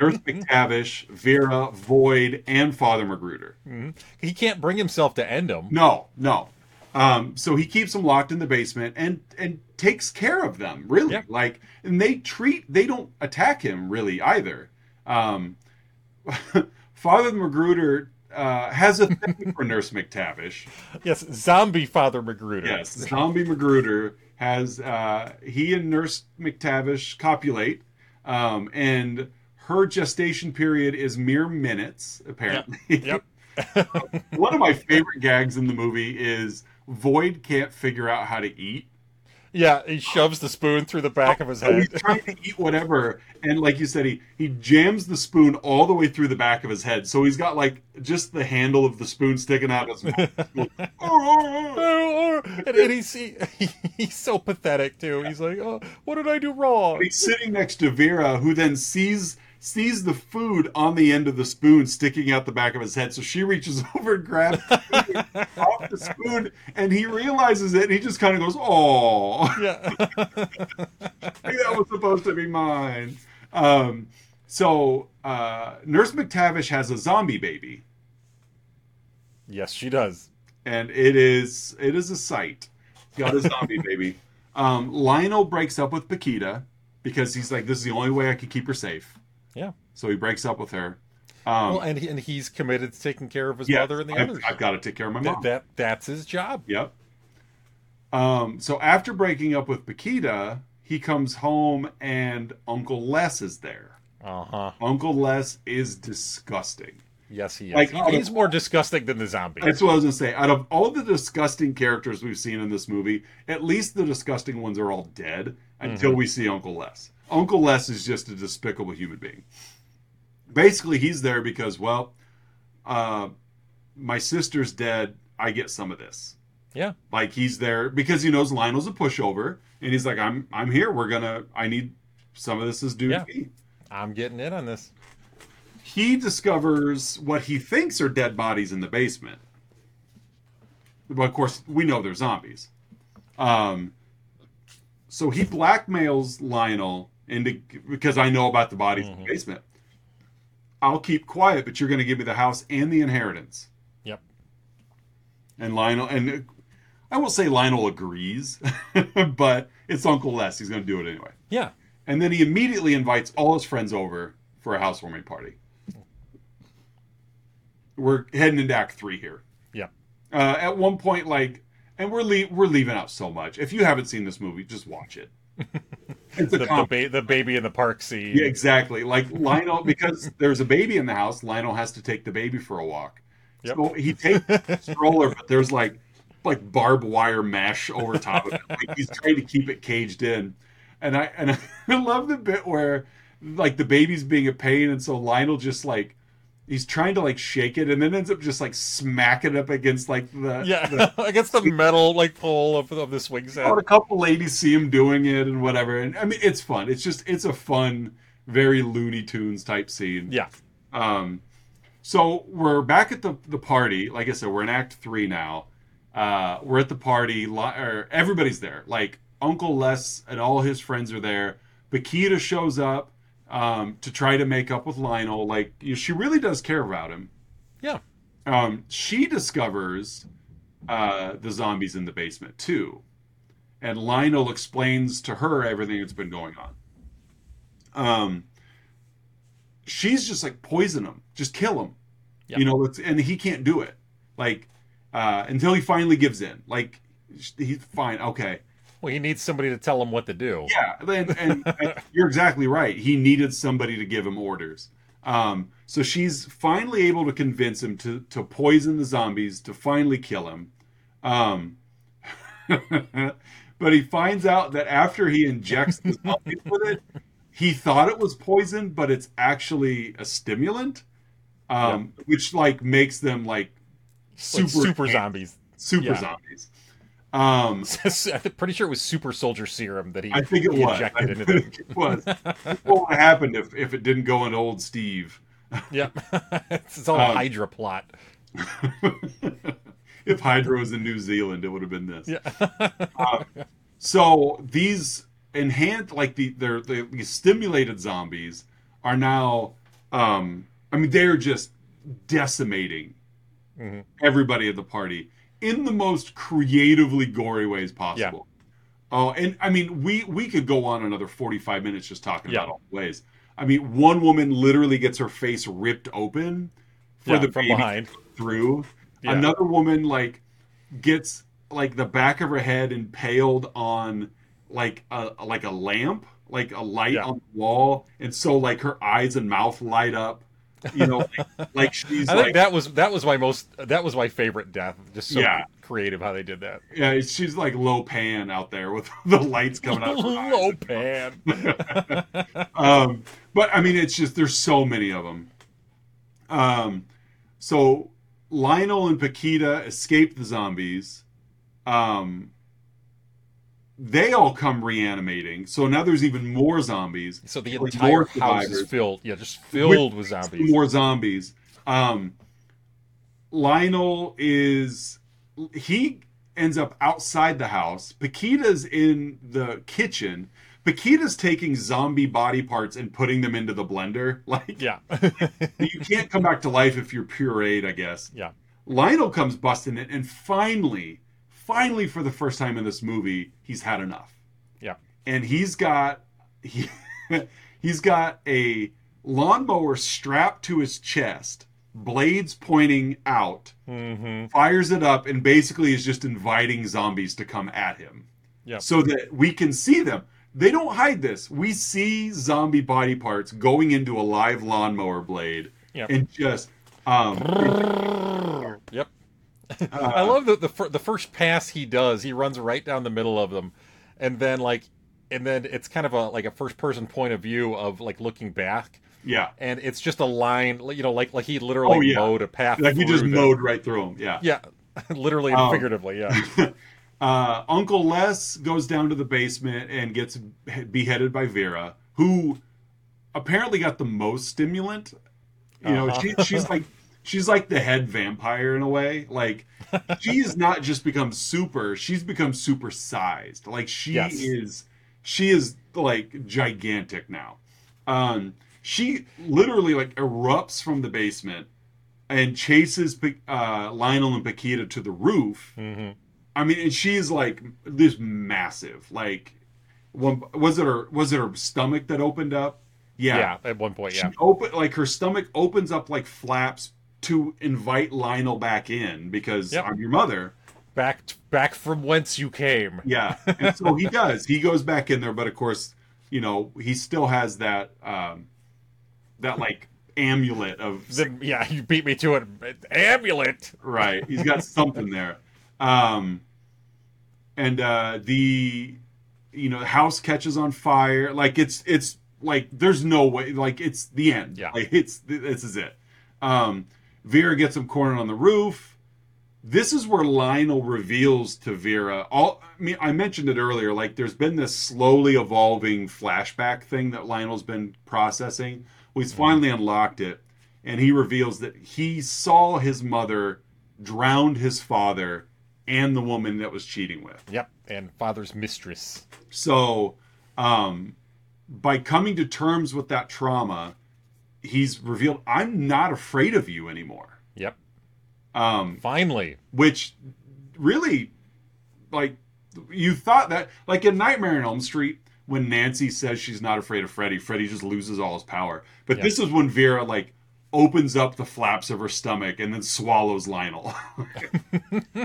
Nurse McTavish, Vera, Void, and Father Magruder. Mm-hmm. He can't bring himself to end them. No, no. Um, so he keeps them locked in the basement and, and takes care of them, really. Yep. Like, and they treat, they don't attack him really either. Um, Father Magruder uh, has a thing for Nurse McTavish. Yes, zombie Father Magruder. Yes, zombie Magruder has, uh, he and Nurse McTavish copulate, um, and her gestation period is mere minutes, apparently. Yep. yep. One of my favorite gags in the movie is Void can't figure out how to eat. Yeah, he shoves the spoon through the back of his head. He's trying to eat whatever, and like you said, he, he jams the spoon all the way through the back of his head, so he's got, like, just the handle of the spoon sticking out of his mouth. and, and he's, he, he's so pathetic, too. He's like, oh, what did I do wrong? And he's sitting next to Vera, who then sees... sees the food on the end of the spoon sticking out the back of his head. So she reaches over and grabs the off the spoon, and he realizes it, and he just kind of goes, oh. Yeah. That was supposed to be mine. Um, so uh, Nurse McTavish has a zombie baby. Yes, she does. And it is it is a sight. Got a zombie baby. Um, Lionel breaks up with Paquita because he's like, this is the only way I can keep her safe. Yeah. So he breaks up with her. Um, well, and he, and he's committed to taking care of his yeah, mother and the I've, others. I've got to take care of my mom. That, that that's his job. Yep. Um, so after breaking up with Paquita, he comes home and Uncle Les is there. Uh huh. Uncle Les is disgusting. Yes, he is. Like, he, he's of, more disgusting than the zombie. That's what I was going to say. Out of all the disgusting characters we've seen in this movie, at least the disgusting ones are all dead until mm-hmm. we see Uncle Les. Uncle Les is just a despicable human being. Basically, he's there because, well, uh, my sister's dead. I get some of this. Yeah. Like, he's there because he knows Lionel's a pushover. And he's like, I'm I'm here. We're going to, I need some of this is due yeah. to me. I'm getting in on this. He discovers what he thinks are dead bodies in the basement. But, of course, we know they're zombies. Um, so he blackmails Lionel. And because I know about the bodies mm-hmm. in the basement, I'll keep quiet, but you're going to give me the house and the inheritance. Yep. And Lionel, and I won't say Lionel agrees, but it's Uncle Les. He's going to do it anyway. Yeah. And then he immediately invites all his friends over for a housewarming party. We're heading into Act Three here. Yeah. Uh, at one point, like, and we're le- we're leaving out so much. If you haven't seen this movie, just watch it. It's a the, the, ba- the baby in the park scene. Yeah, exactly. Like Lionel, because there's a baby in the house, Lionel has to take the baby for a walk. Yep. So he takes the stroller, but there's like like barbed wire mesh over top of it. Like he's trying to keep it caged in. And I and I love the bit where like the baby's being a pain, and so Lionel just like he's trying to like shake it, and then ends up just like smacking up against like the yeah the, against the metal like pole of, of the swing set. A couple ladies see him doing it and whatever, and I mean it's fun. It's just it's a fun, very Looney Tunes type scene. Yeah. Um, so we're back at the the party. Like I said, we're in Act Three now. Uh, we're at the party. Or everybody's there. Like Uncle Les and all his friends are there. Paquita shows up. Um, to try to make up with Lionel. Like, you know, she really does care about him. Yeah. Um, she discovers uh, the zombies in the basement, too. And Lionel explains to her everything that's been going on. Um, she's just like, poison him. Just kill him. Yep. You know, it's, and he can't do it. Like, uh, until he finally gives in. Like, he's fine. Okay. Well, he needs somebody to tell him what to do. Yeah, and, and, and you're exactly right. He needed somebody to give him orders. Um, so she's finally able to convince him to, to poison the zombies, to finally kill him. Um, but he finds out that after he injects the zombies with it, he thought it was poison, but it's actually a stimulant, um, yeah. which like makes them like super, like super zombies. Super yeah. zombies. Um, I'm pretty sure it was super soldier serum that he, I think it he injected was. into them. It was. What would have happened if, if it didn't go into old Steve? Yeah. It's all um, a Hydra plot. If Hydra was in New Zealand, it would have been this. Yeah. um, so these enhanced, like the they're, they're, the stimulated zombies are now, um, I mean, they're just decimating mm-hmm. everybody at the party. In the most creatively gory ways possible. Yeah. Oh, and I mean, we, we could go on another forty-five minutes just talking yeah. about all the ways. I mean, one woman literally gets her face ripped open for yeah, the from baby behind through. Yeah. Another woman like gets like the back of her head impaled on like a like a lamp, like a light yeah. on the wall, and so like her eyes and mouth light up. You know, like, like she's. I think like, that was that was my most that was my favorite death. Just so yeah. creative how they did that. Yeah, she's like low pan out there with the lights coming out. Low pan. um, but I mean, it's just there's so many of them. Um, so Lionel and Paquita escape the zombies. Um, they all come reanimating, so now there's even more zombies. So the entire house is filled, yeah, just filled with, with zombies. More zombies. Um, Lionel is he ends up outside the house. Paquita's in the kitchen. Paquita's taking zombie body parts and putting them into the blender. Like, yeah, you can't come back to life if you're pureed, I guess. Yeah. Lionel comes busting it, and finally. Finally, for the first time in this movie, he's had enough. Yeah. And he's got he, he's got a lawnmower strapped to his chest, blades pointing out, mm-hmm. fires it up, and basically is just inviting zombies to come at him. Yeah. So that we can see them. They don't hide this. We see zombie body parts going into a live lawnmower blade yep. and just um Yep. Uh, I love that the fir- the first pass he does, he runs right down the middle of them, and then like, and then it's kind of a like a first person point of view of like looking back. Yeah, and it's just a line, you know, like like he literally oh, yeah. mowed a path. Like he just them. mowed right through them. Yeah, yeah, literally and um, figuratively. Yeah. uh, Uncle Les goes down to the basement and gets beheaded by Vera, who apparently got the most stimulant. You uh-huh. know, she, she's like. She's like the head vampire in a way. Like, she's not just become super, she's become super sized. Like, she yes. is, she is, like, gigantic now. Um, she literally, like, erupts from the basement and chases uh, Lionel and Paquita to the roof. Mm-hmm. I mean, and she's, like, this massive. Like, one, was it her, was it her stomach that opened up? Yeah. yeah at one point, yeah. She open, like, her stomach opens up like flaps to invite Lionel back in because yep. I'm your mother. Back back from whence you came. Yeah. And so he does. He goes back in there, but of course, you know, he still has that um, that like amulet of the, yeah, you beat me to it. Amulet. Right. He's got something there. Um, and uh, the you know, the house catches on fire. Like it's it's like there's no way, like it's the end. Yeah. Like it's this is it. Um Vera gets him cornered on the roof. This is where Lionel reveals to Vera. All I mean, I mentioned it earlier. Like, there's been this slowly evolving flashback thing that Lionel's been processing. Well, he's mm-hmm. finally unlocked it, and he reveals that he saw his mother drown his father and the woman that was cheating with. Yep, and father's mistress. So, um, by coming to terms with that trauma, he's revealed, I'm not afraid of you anymore. Yep. Um, Finally. Which really, like, you thought that, like in Nightmare on Elm Street, when Nancy says she's not afraid of Freddy, Freddy just loses all his power. But yep. this is when Vera, like, opens up the flaps of her stomach and then swallows Lionel.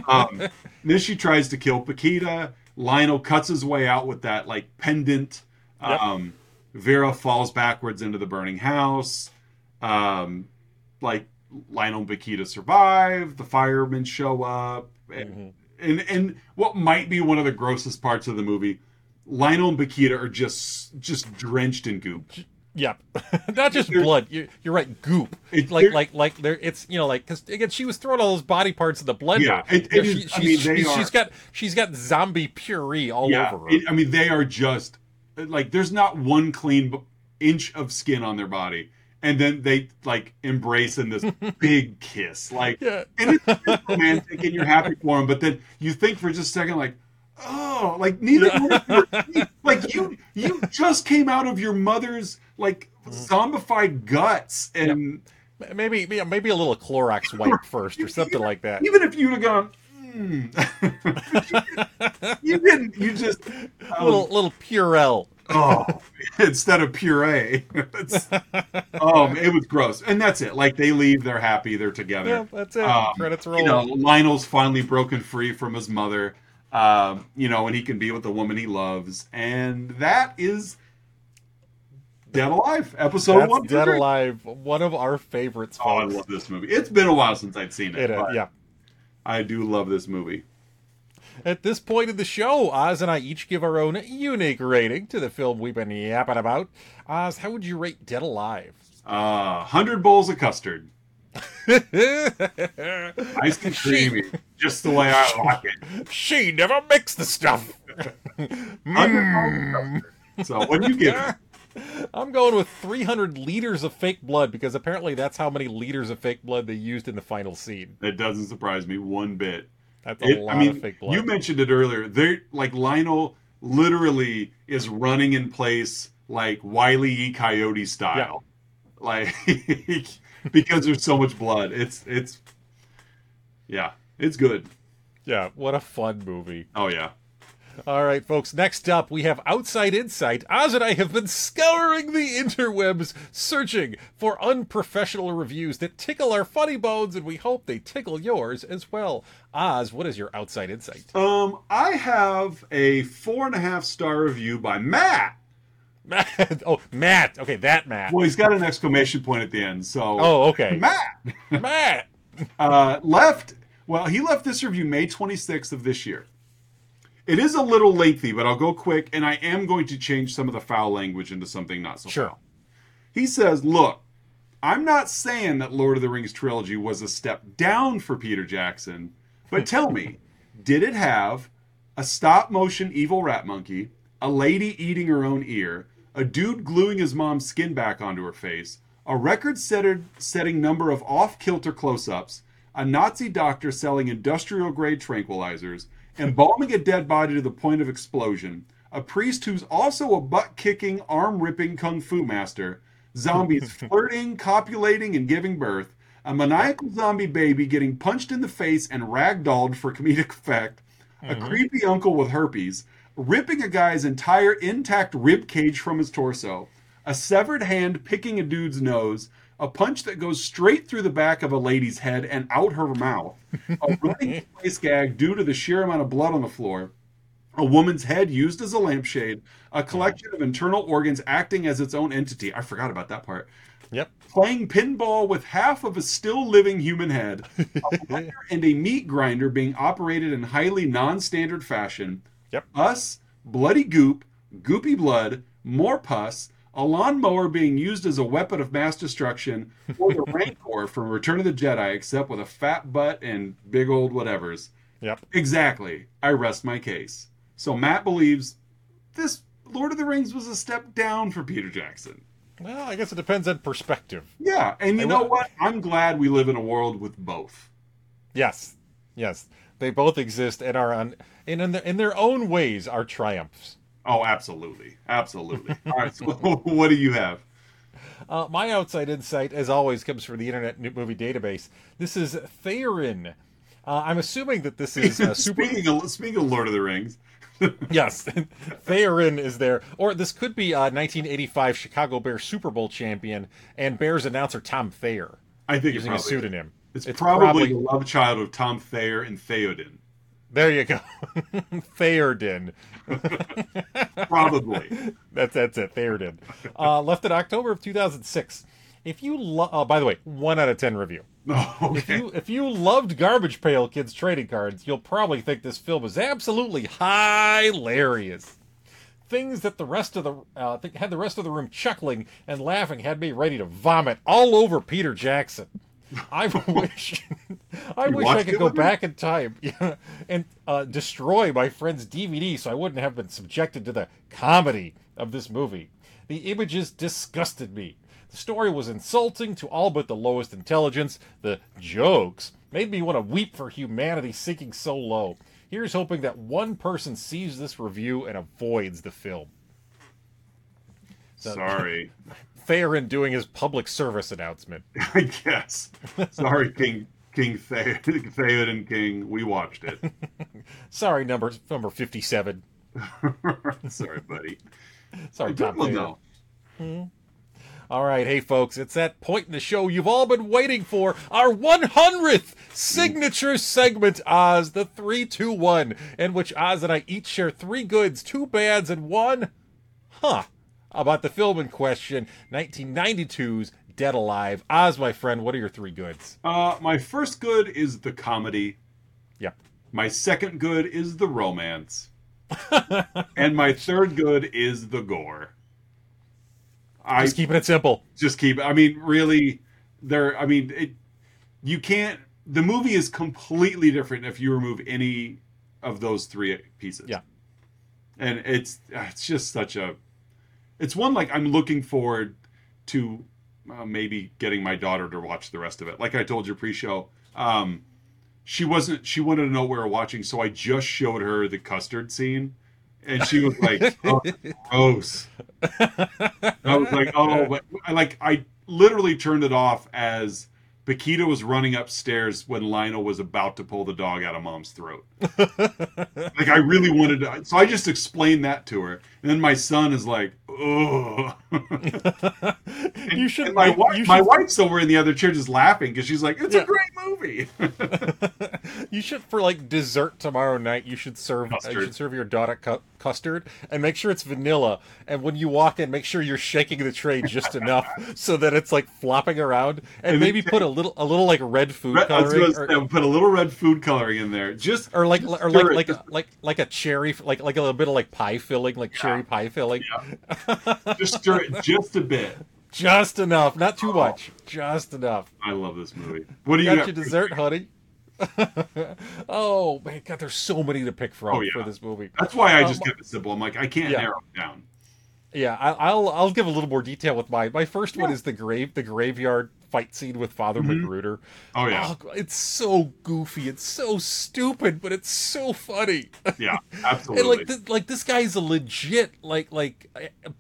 um, then she tries to kill Paquita. Lionel cuts his way out with that, like, pendant. Yep. Um, Vera falls backwards into the burning house. Um, like, Lionel and Paquita survive. The firemen show up. And, mm-hmm. and and what might be one of the grossest parts of the movie, Lionel and Paquita are just just drenched in goop. Yep. Not just they're, blood. You're, you're right, goop. It, like, like, like, like, it's, you know, like, because, again, she was throwing all those body parts in the blender. Yeah, it, it she, is, I mean, they she, are, she's got She's got zombie puree all yeah, over her. It, I mean, they are just... Like, there's not one clean inch of skin on their body. And then they, like, embrace in this big kiss. Like, yeah. and it's romantic and you're happy for them. But then you think for just a second, like, oh, like, neither one of you. Like, you, you just came out of your mother's, like, zombified guts. And yep. maybe, maybe a little Clorox wipe first or something even, like that. Even if you'd have gone... you didn't. You just um, little little Purell. Oh, instead of puree. It's, um, it was gross. And that's it. Like, they leave, they're happy, they're together. Yeah, that's it. Um, Credits roll. You know, Lionel's finally broken free from his mother, um, you know, and he can be with the woman he loves. And that is Dead Alive, episode that's one. Dead Alive, one of our favorites. Folks. Oh, I love this movie. It's been a while since I've seen it. It is, yeah. I do love this movie. At this point in the show, Oz and I each give our own unique rating to the film we've been yapping about. Oz, how would you rate Dead Alive? Uh, one hundred bowls of custard. Nice and creamy, just the way I like it. She never makes the stuff. Mm. So what do you give it? I'm going with three hundred liters of fake blood, because apparently that's how many liters of fake blood they used in the final scene. That doesn't surprise me one bit. That's a it, lot I mean, of fake blood. You mentioned it earlier. They're, like, Lionel literally is running in place like Wile E. Coyote style. Yeah. Like, because there's so much blood. It's, it's, yeah, it's good. Yeah, what a fun movie. Oh, yeah. All right, folks, next up, we have Outside Insight. Oz and I have been scouring the interwebs, searching for unprofessional reviews that tickle our funny bones, and we hope they tickle yours as well. Oz, what is your Outside Insight? Um, I have a four and a half star review by Matt. Matt. Oh, Matt. Okay, that Matt. Well, he's got an exclamation point at the end, so... Oh, okay. Matt. Matt. uh, left... Well, he left this review May twenty-sixth of this year. It is a little lengthy, but I'll go quick, and I am going to change some of the foul language into something not so sure. foul. He says, look, I'm not saying that Lord of the Rings trilogy was a step down for Peter Jackson, but tell me, did it have a stop-motion evil rat monkey, a lady eating her own ear, a dude gluing his mom's skin back onto her face, a record-setting number of off-kilter close-ups, a Nazi doctor selling industrial-grade tranquilizers, embalming a dead body to the point of explosion, a priest who's also a butt-kicking, arm-ripping kung fu master, zombies flirting, copulating, and giving birth, a maniacal zombie baby getting punched in the face and ragdolled for comedic effect, a mm-hmm. creepy uncle with herpes, ripping a guy's entire intact rib cage from his torso, a severed hand picking a dude's nose, a punch that goes straight through the back of a lady's head and out her mouth, a running place gag due to the sheer amount of blood on the floor, a woman's head used as a lampshade, a collection of internal organs acting as its own entity. I forgot about that part. Yep. Playing pinball with half of a still living human head, a blender and a meat grinder being operated in highly non-standard fashion. Yep. Us, bloody goop, goopy blood, more pus, a lawnmower being used as a weapon of mass destruction, or the Rancor from Return of the Jedi, except with a fat butt and big old whatevers. Yep. Exactly. I rest my case. So Matt believes this Lord of the Rings was a step down for Peter Jackson. Well, I guess it depends on perspective. Yeah, and you I know would... what? I'm glad we live in a world with both. Yes, yes. They both exist and are on, and in, the, in their own ways are triumphs. Oh, absolutely. Absolutely. All right, so what do you have? Uh, my outside insight, as always, comes from the Internet Movie Database. This is Theorin. Uh, I'm assuming that this is... Uh, super... speaking, of, speaking of Lord of the Rings. Yes, Theorin is there. Or this could be uh, nineteen eighty-five Chicago Bears Super Bowl champion and Bears announcer Tom Thayer. I think using it probably a pseudonym. It's, it's probably the love child of Tom Thayer and Theoden. There you go. Theoden. Probably. That's that's it. Theoden. Uh, left in October of two thousand six. If you love... Uh, by the way, one out of ten review. Oh, okay. If you, if you loved Garbage Pail Kids Trading Cards, you'll probably think this film is absolutely hilarious. Things that the rest of the... Uh, th- had the rest of the room chuckling and laughing had me ready to vomit all over Peter Jackson. I wish I you wish I could go back in time yeah, and uh, destroy my friend's D V D so I wouldn't have been subjected to the comedy of this movie. The images disgusted me. The story was insulting to all but the lowest intelligence. The jokes made me want to weep for humanity sinking so low. Here's hoping that one person sees this review and avoids the film. So, sorry. Theoden doing his public service announcement. I guess. Sorry, King King Theoden King. We watched it. Sorry, number number fifty-seven. Sorry, buddy. Sorry, Tom Theoden. Hmm. All right, hey, folks, it's that point in the show you've all been waiting for, our one hundredth signature segment, Oz, the three two one, in which Oz and I each share three goods, two bads, and one, huh, about the film in question, nineteen ninety-two's Dead Alive. Oz, my friend, what are your three goods? Uh, my first good is the comedy. Yep. My second good is the romance. And my third good is the gore. I, just keeping it simple. Just keep. I mean, really, there. I mean, it, you can't. The movie is completely different if you remove any of those three pieces. Yeah, and it's it's just such a. It's one like I'm looking forward to uh, maybe getting my daughter to watch the rest of it. Like I told you pre-show, um, she wasn't. She wanted to know we were watching, so I just showed her the custard scene. And she was like, oh, gross. I was like, oh, but I, like, I literally turned it off as Paquita was running upstairs when Lionel was about to pull the dog out of mom's throat. Like, I really wanted to. So I just explained that to her. And then my son is like, oh. And, you should, and my, wife, you should... my wife's over in the other chair just laughing because she's like, it's yeah. a great movie. You should, for like dessert tomorrow night, you should serve uh, you should serve your daughter cu- custard and make sure it's vanilla. And when you walk in, make sure you're shaking the tray just enough so that it's like flopping around. And, and maybe put a little a little like red food red, coloring. I was gonna say, or, put a little red food coloring in there. Just or like just or like like a, like like a cherry like like a little bit of like pie filling, like yeah. cherry pie filling. Yeah. Just stir it just a bit. Just enough, not too oh. much. Just enough. I love this movie. What do you got? Got your dessert, honey? Oh man, God, there's so many to pick from oh, yeah. for this movie. That's why I just um, kept it simple. I'm like, I can't yeah. narrow it down. Yeah, I, I'll I'll give a little more detail with mine. My first yeah. one is the grave the graveyard fight scene with Father mm-hmm. Magruder. Oh yeah, oh, it's so goofy, it's so stupid, but it's so funny. Yeah, absolutely. And like this, like this guy's a legit like like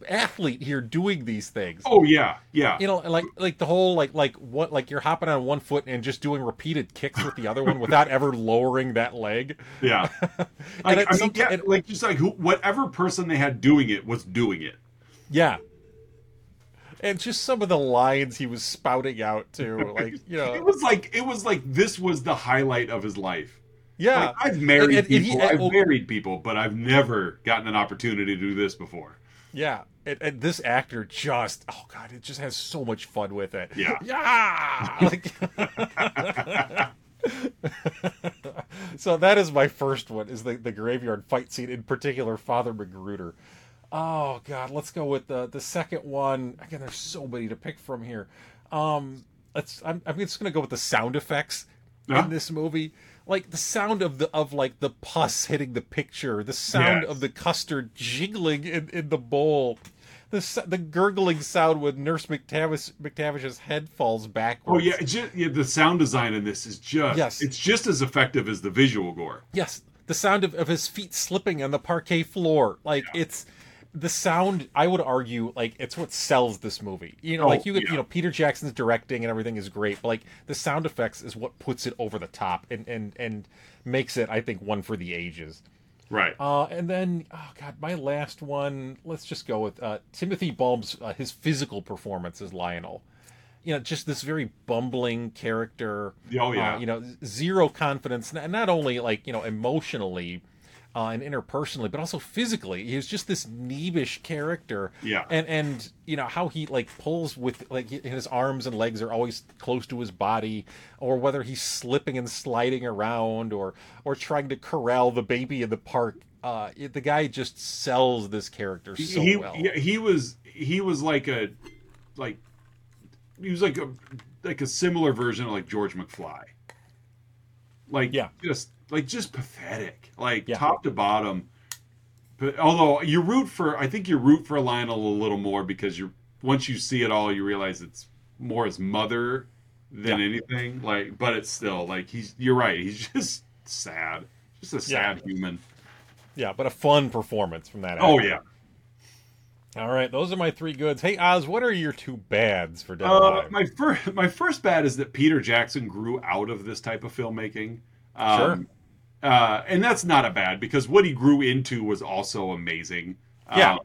athlete here doing these things. Oh yeah, yeah. You know, like like the whole like like what like you're hopping on one foot and just doing repeated kicks with the other one without ever lowering that leg. Yeah, and like, it, I mean, yeah, it, like just like who, whatever person they had doing it was doing it. Yeah. And just some of the lines he was spouting out too, like you know, it was like it was like this was the highlight of his life. Yeah, like, I've married and, and, and people, he, and, I've married people, but I've never gotten an opportunity to do this before. Yeah, and, and this actor just oh god, it just has so much fun with it. Yeah, yeah. Like, so that is my first one: is the the graveyard fight scene, in particular, Father Magruder. Oh god, let's go with the the second one. Again, there's so many to pick from here. Um, let's. I'm, I'm just gonna go with the sound effects huh? in this movie, like the sound of the of like the pus hitting the picture, the sound yes. of the custard jiggling in, in the bowl, the the gurgling sound when Nurse McTavish McTavish's head falls backwards. Oh yeah, just, yeah, the sound design in this is just yes. it's just as effective as the visual gore. Yes, the sound of, of his feet slipping on the parquet floor, like yeah. it's. The sound, I would argue, like it's what sells this movie. You know, oh, like you, yeah. you know, Peter Jackson's directing and everything is great, but like the sound effects is what puts it over the top and and and makes it, I think, one for the ages. Right. Uh, and then, oh god, my last one. Let's just go with uh, Timothy Balme's uh, his physical performance as Lionel. You know, just this very bumbling character. Oh yeah. Uh, you know, zero confidence, not only like you know emotionally. Uh, and interpersonally, but also physically, he was just this neebish character. Yeah, and and you know how he like pulls with like his arms and legs are always close to his body, or whether he's slipping and sliding around, or or trying to corral the baby in the park. Uh, it, the guy just sells this character so he, well. He, he was he was like a like he was like a like a similar version of like George McFly. Like yeah, just. Like, just pathetic. Like, yeah. top to bottom. But although, you root for... I think you root for Lionel a little more because you once you see it all, you realize it's more his mother than yeah. anything. Like, but it's still, like, he's... You're right. He's just sad. Just a sad yeah. human. Yeah, but a fun performance from that actor. Oh, yeah. All right. Those are my three goods. Hey, Oz, what are your two bads for Dead Alive? Uh, my, fir- my first bad is that Peter Jackson grew out of this type of filmmaking. Um, sure. Uh, and that's not a bad because what he grew into was also amazing. Um, yeah.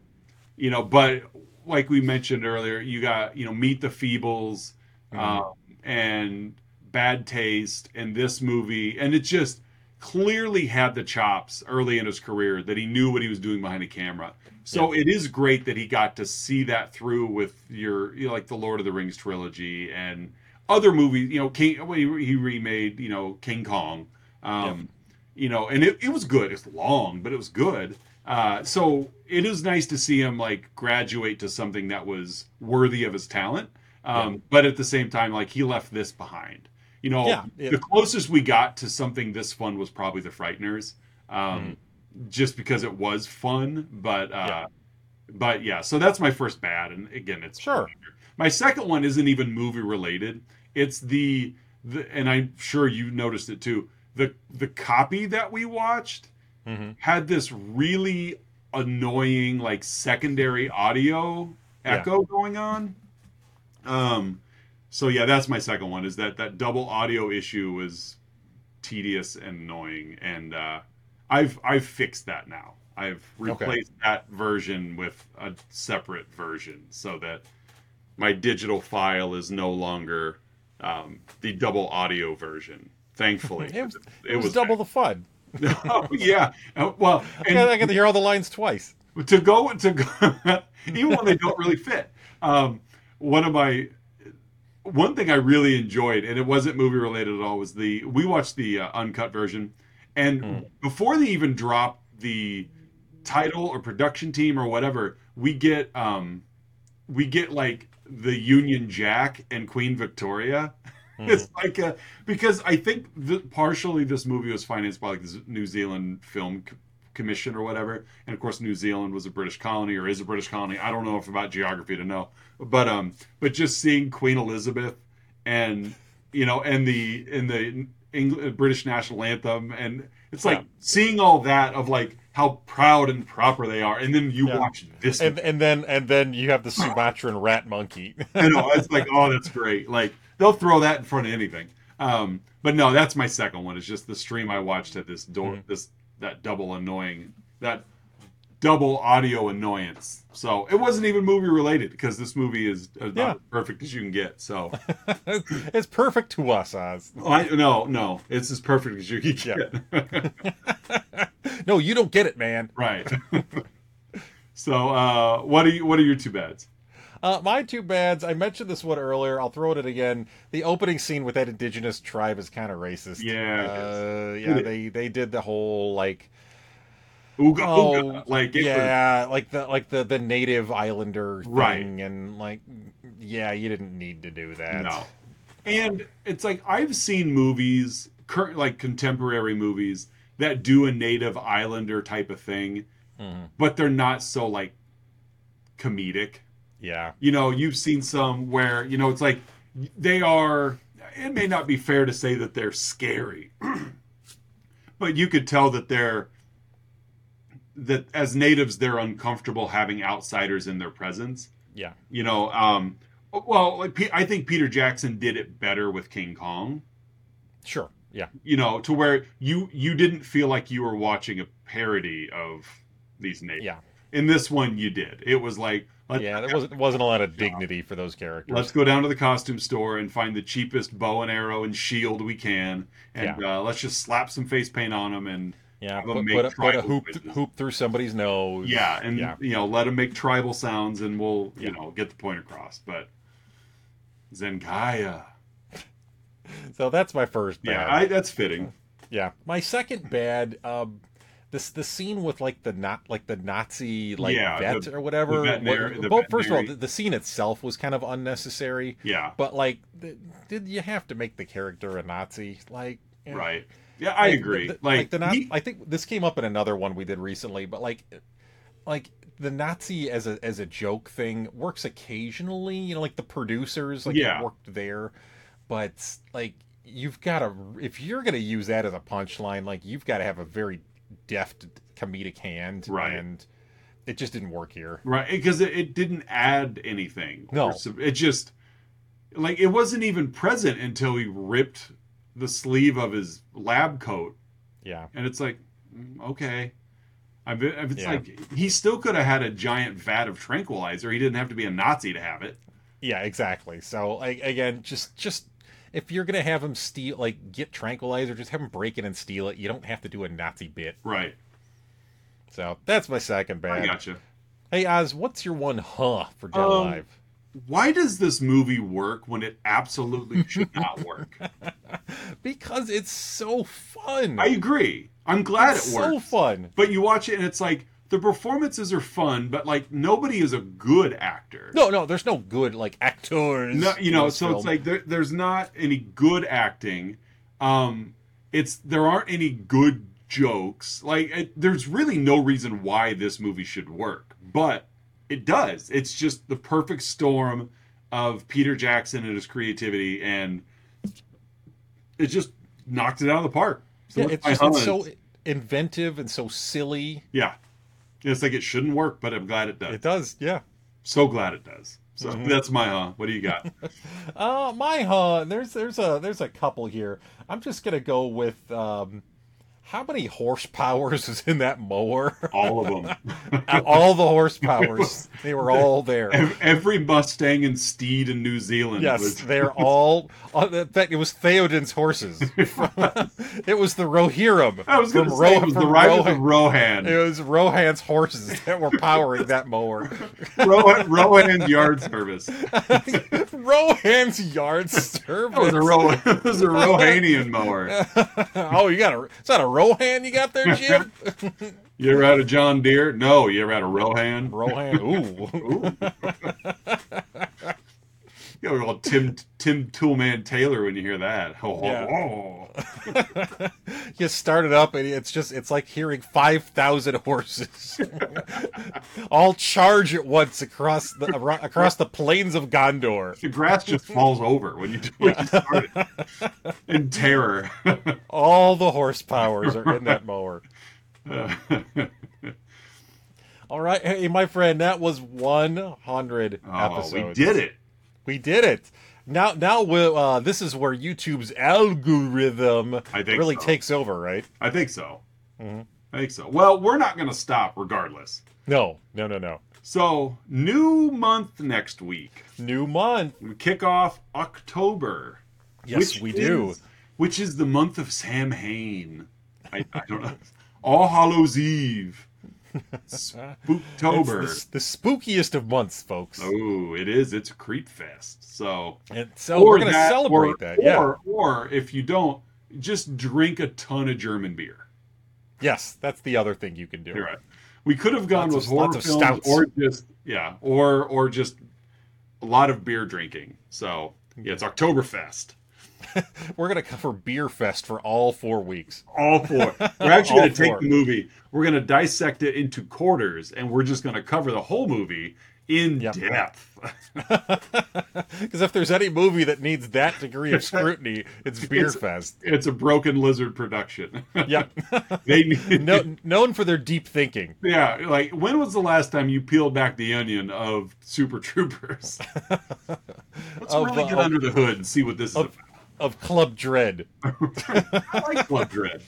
You know, but like we mentioned earlier, you got, you know, Meet the Feebles, mm-hmm. um, and Bad Taste, and this movie, and it just clearly had the chops early in his career that he knew what he was doing behind a camera. So yeah. It is great that he got to see that through with your, you know, like the Lord of the Rings trilogy and other movies. You know, King, he remade, you know, King Kong. Um, yeah. You know, and it, it was good. It's long, but it was good. Uh, so it is nice to see him like graduate to something that was worthy of his talent. Um, yeah. But at the same time, like he left this behind. You know, yeah, yeah. The closest we got to something this fun was probably The Frighteners, um, mm. just because it was fun. But, uh, yeah. but yeah, so that's my first bad. And again, it's sure. Familiar. My second one isn't even movie related. It's the, the and I'm sure you noticed it too. The, the copy that we watched mm-hmm. had this really annoying, like secondary audio echo yeah. going on. Um, So yeah, that's my second one. Is that that double audio issue was tedious and annoying, and uh, I've I've fixed that now. I've replaced okay. that version with a separate version, so that my digital file is no longer um, the double audio version. Thankfully, it was, it it was, was double bad. The fun. Oh yeah, well, and, I got to hear all the lines twice. To go to go, even when they don't really fit. Um, one of my One thing I really enjoyed, and it wasn't movie related at all, was the we watched the uh, uncut version, and mm. before they even drop the title or production team or whatever, we get um, we get like the Union Jack and Queen Victoria. Mm. It's like a, because I think that partially this movie was financed by like the New Zealand Film Co- Commission or whatever, and of course New Zealand was a British colony or is a British colony. I don't know if about geography to know. But um, but just seeing Queen Elizabeth, and you know, and the in the English, British national anthem, and it's like yeah. seeing all that of like how proud and proper they are, and then you yeah. watch this, and, and then and then you have the Sumatran rat monkey. I know, it's like, oh, that's great. Like they'll throw that in front of anything. Um, but no, that's my second one. It's just the stream I watched at this door, mm-hmm. this that double annoying that. Double audio annoyance. So it wasn't even movie related because this movie is about yeah. as perfect as you can get. So it's perfect to us, Oz. Oh, I, no, no, it's as perfect as you can get. Yeah. No, you don't get it, man. Right. So uh, what are you? What are your two bads? Uh, my two bads. I mentioned this one earlier. I'll throw at it again. The opening scene with that indigenous tribe is kind of racist. Yeah. Uh, yeah. They they did the whole like. Ooga, oh, ooga. Like it yeah, was... like the like the, the native islander thing, right. And like, yeah, you didn't need to do that. No, and it's like I've seen movies, current like contemporary movies that do a native islander type of thing, mm. but they're not so like comedic. Yeah, you know, you've seen some where you know it's like they are. It may not be fair to say that they're scary, but you could tell that they're. That as natives, they're uncomfortable having outsiders in their presence. Yeah. You know, um, well, like P- I think Peter Jackson did it better with King Kong. Sure. Yeah. You know, to where you, you didn't feel like you were watching a parody of these natives. Yeah. In this one, you did. It was like... Yeah, there wasn't, wasn't a lot of dignity for those characters. Let's go down to the costume store and find the cheapest bow and arrow and shield we can. And yeah. uh, let's just slap some face paint on them and... Yeah, put, put, a, put a hoop th- hoop through somebody's nose. Yeah, and yeah. you know, let them make tribal sounds, and we'll you yeah. know get the point across. But Zenkaya. So that's my first bad. Yeah, I, that's fitting. Yeah, my second bad. Um, this the scene with like the not like the Nazi like yeah, vet the, or whatever. What, well, first of all, the, the scene itself was kind of unnecessary. Yeah, but like, the, did you have to make the character a Nazi? Like, eh. right. Yeah, I like, agree. The, like, like the Nazi, he, I think this came up in another one we did recently, but like, like the Nazi as a as a joke thing works occasionally. You know, like the producers, like yeah. it worked there, but like you've got to if you're gonna use that as a punchline, like you've got to have a very deft comedic hand, right? And it just didn't work here, right? Because it, it didn't add anything. No, it just like it wasn't even present until he ripped. The sleeve of his lab coat. Yeah. And it's like, okay. I, it's yeah. like he still could have had a giant vat of tranquilizer. He didn't have to be a Nazi to have it. Yeah, exactly. So like, again, just just if you're gonna have him steal, like, get tranquilizer, just have him break it and steal it. You don't have to do a Nazi bit, right? So that's my second bad. I gotcha. Hey Oz, what's your one huh for Dead Alive? Um, Why does this movie work when it absolutely should not work? Because it's so fun. I agree. I'm glad it's it works. It's so fun. But you watch it and it's like, the performances are fun, but like nobody is a good actor. No, no, there's no good like actors. No, you know, so film. It's like there, there's not any good acting. Um, it's there aren't any good jokes. Like it, there's really no reason why this movie should work, but it does. It's just the perfect storm of Peter Jackson and his creativity, and it just knocked it out of the park. So yeah, it's, just, it's so inventive and so silly. Yeah. It's like it shouldn't work, but I'm glad it does. It does, yeah. So glad it does. So mm-hmm. That's my huh. What do you got? uh, my huh. There's there's a there's a couple here. I'm just gonna go with um, how many horsepowers is in that mower? All of them. All the horsepowers. They were all there. Every Mustang and steed in New Zealand. Yes, was... they're all... In fact, it was Theoden's horses. It was the Rohirrim. I was going to say, Ro- it was the ride of Rohan. It was Rohan's horses that were powering that mower. Rohan, Rohan's yard service. Rohan's yard service. It was a, Ro- it was a Rohanian mower. Oh, you got a... It's not a Rohan. Rohan you got there, Jim? You ever had a John Deere? No, you ever had a Rohan? Rohan, ooh. Ooh. You ever call Tim, Tim Toolman Taylor when you hear that. Oh, yeah. Oh. You start it up and it's just, it's like hearing five thousand horses all charge at once across the across the plains of Gondor. The grass just falls over when you, when you start it. In terror. All the horsepowers are in that mower. Uh. All right, hey, my friend, that was one hundred oh, episodes. We did it. We did it. Now, now we'll, uh, this is where YouTube's algorithm I think really so. takes over, right? I think so. Mm-hmm. I think so. Well, we're not going to stop regardless. No, no, no, no. So, new month next week. New month. We kick off October. Yes, we is, do. Which is the month of Samhain. I, I don't know. All Hallows' Eve. Spooktober. It's the, the spookiest of months, folks. Oh, it is. It's a creep fest. So, and so we're going to celebrate or, that. Yeah. Or, or if you don't, just drink a ton of German beer. Yes, that's the other thing you can do. You're right. We could have gone lots with of, horror films stouts. or just yeah, or or just a lot of beer drinking. So yeah, it's Oktoberfest. We're going to cover Beer Fest for all four weeks. All four. We're actually going to take the movie. We're going to dissect it into quarters, and we're just going to cover the whole movie in yep. depth. Because if there's any movie that needs that degree of scrutiny, it's Beer it's, Fest. It's a Broken Lizard production. Yep. They need... no, known for their deep thinking. Yeah. Like, when was the last time you peeled back the onion of Super Troopers? Let's of, really get uh, under the hood and see what this of, is about. Of Club Dread. I like Club Dread.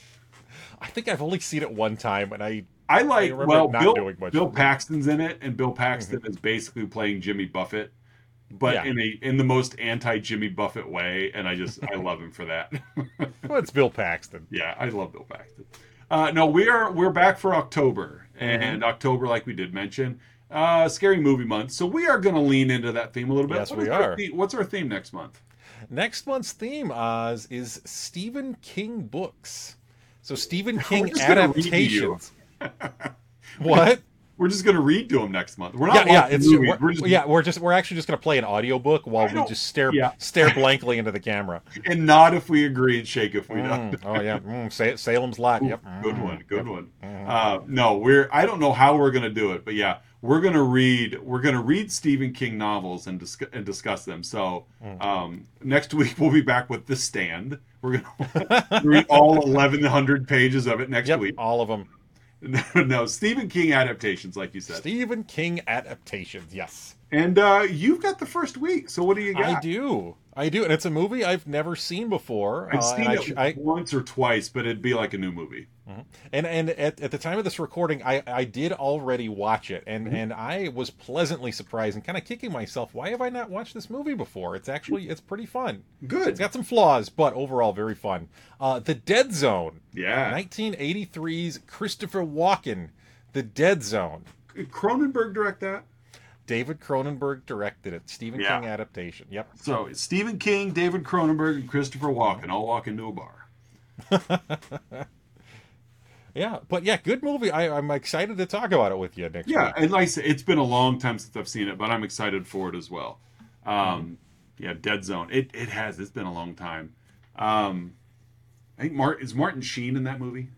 I think I've only seen it one time, and I I like I remember well not Bill, doing much Bill Paxton's in it, and Bill Paxton mm-hmm. is basically playing Jimmy Buffett, but yeah. in a in the most anti Jimmy Buffett way, and I just I love him for that. Well, it's Bill Paxton. Yeah, I love Bill Paxton. Uh, no, we are we're back for October, and mm-hmm. October, like we did mention, uh, scary movie month. So we are going to lean into that theme a little bit. Yes, what we are. Theme, what's our theme next month? Next month's theme, Oz, is Stephen King books. So Stephen King We're adaptations. What? We're just going to read to him next month. We're not. Yeah, yeah, it's, we're, we're just, yeah. We're just. We're actually just going to play an audiobook while we just stare yeah. stare blankly into the camera and nod if we agree and shake if we mm, don't. Oh yeah, mm, Sa- Salem's Lot. Ooh, yep, good one, good yep. one. Uh, no, we're. I don't know how we're going to do it, but yeah, we're going to read. We're going to read Stephen King novels and discuss and discuss them. So um, next week we'll be back with The Stand. We're going to read all eleven hundred pages of it next yep, week. All of them. No, no, Stephen King adaptations, like you said. Stephen King adaptations, yes. And uh, you've got the first week, so what do you got? I do. I do, and it's a movie I've never seen before. I've seen uh, it I sh- I... once or twice, but it'd be like a new movie. Mm-hmm. And and at, at the time of this recording, I, I did already watch it, and, mm-hmm. and I was pleasantly surprised and kind of kicking myself. Why have I not watched this movie before? It's actually, it's pretty fun. Good. It's got some flaws, but overall very fun. Uh, The Dead Zone. Yeah. nineteen eighty-three's Christopher Walken, The Dead Zone. Did Cronenberg direct that? David Cronenberg directed it. Stephen yeah. King adaptation. Yep. So it's Stephen King, David Cronenberg, and Christopher Walken all walk into a bar. yeah, but yeah, good movie. I, I'm excited to talk about it with you next yeah, week. Yeah, and like I said, it's been a long time since I've seen it, but I'm excited for it as well. Um, mm-hmm. Yeah, Dead Zone. It it has. It's been a long time. Um, I think Martin is Martin Sheen in that movie.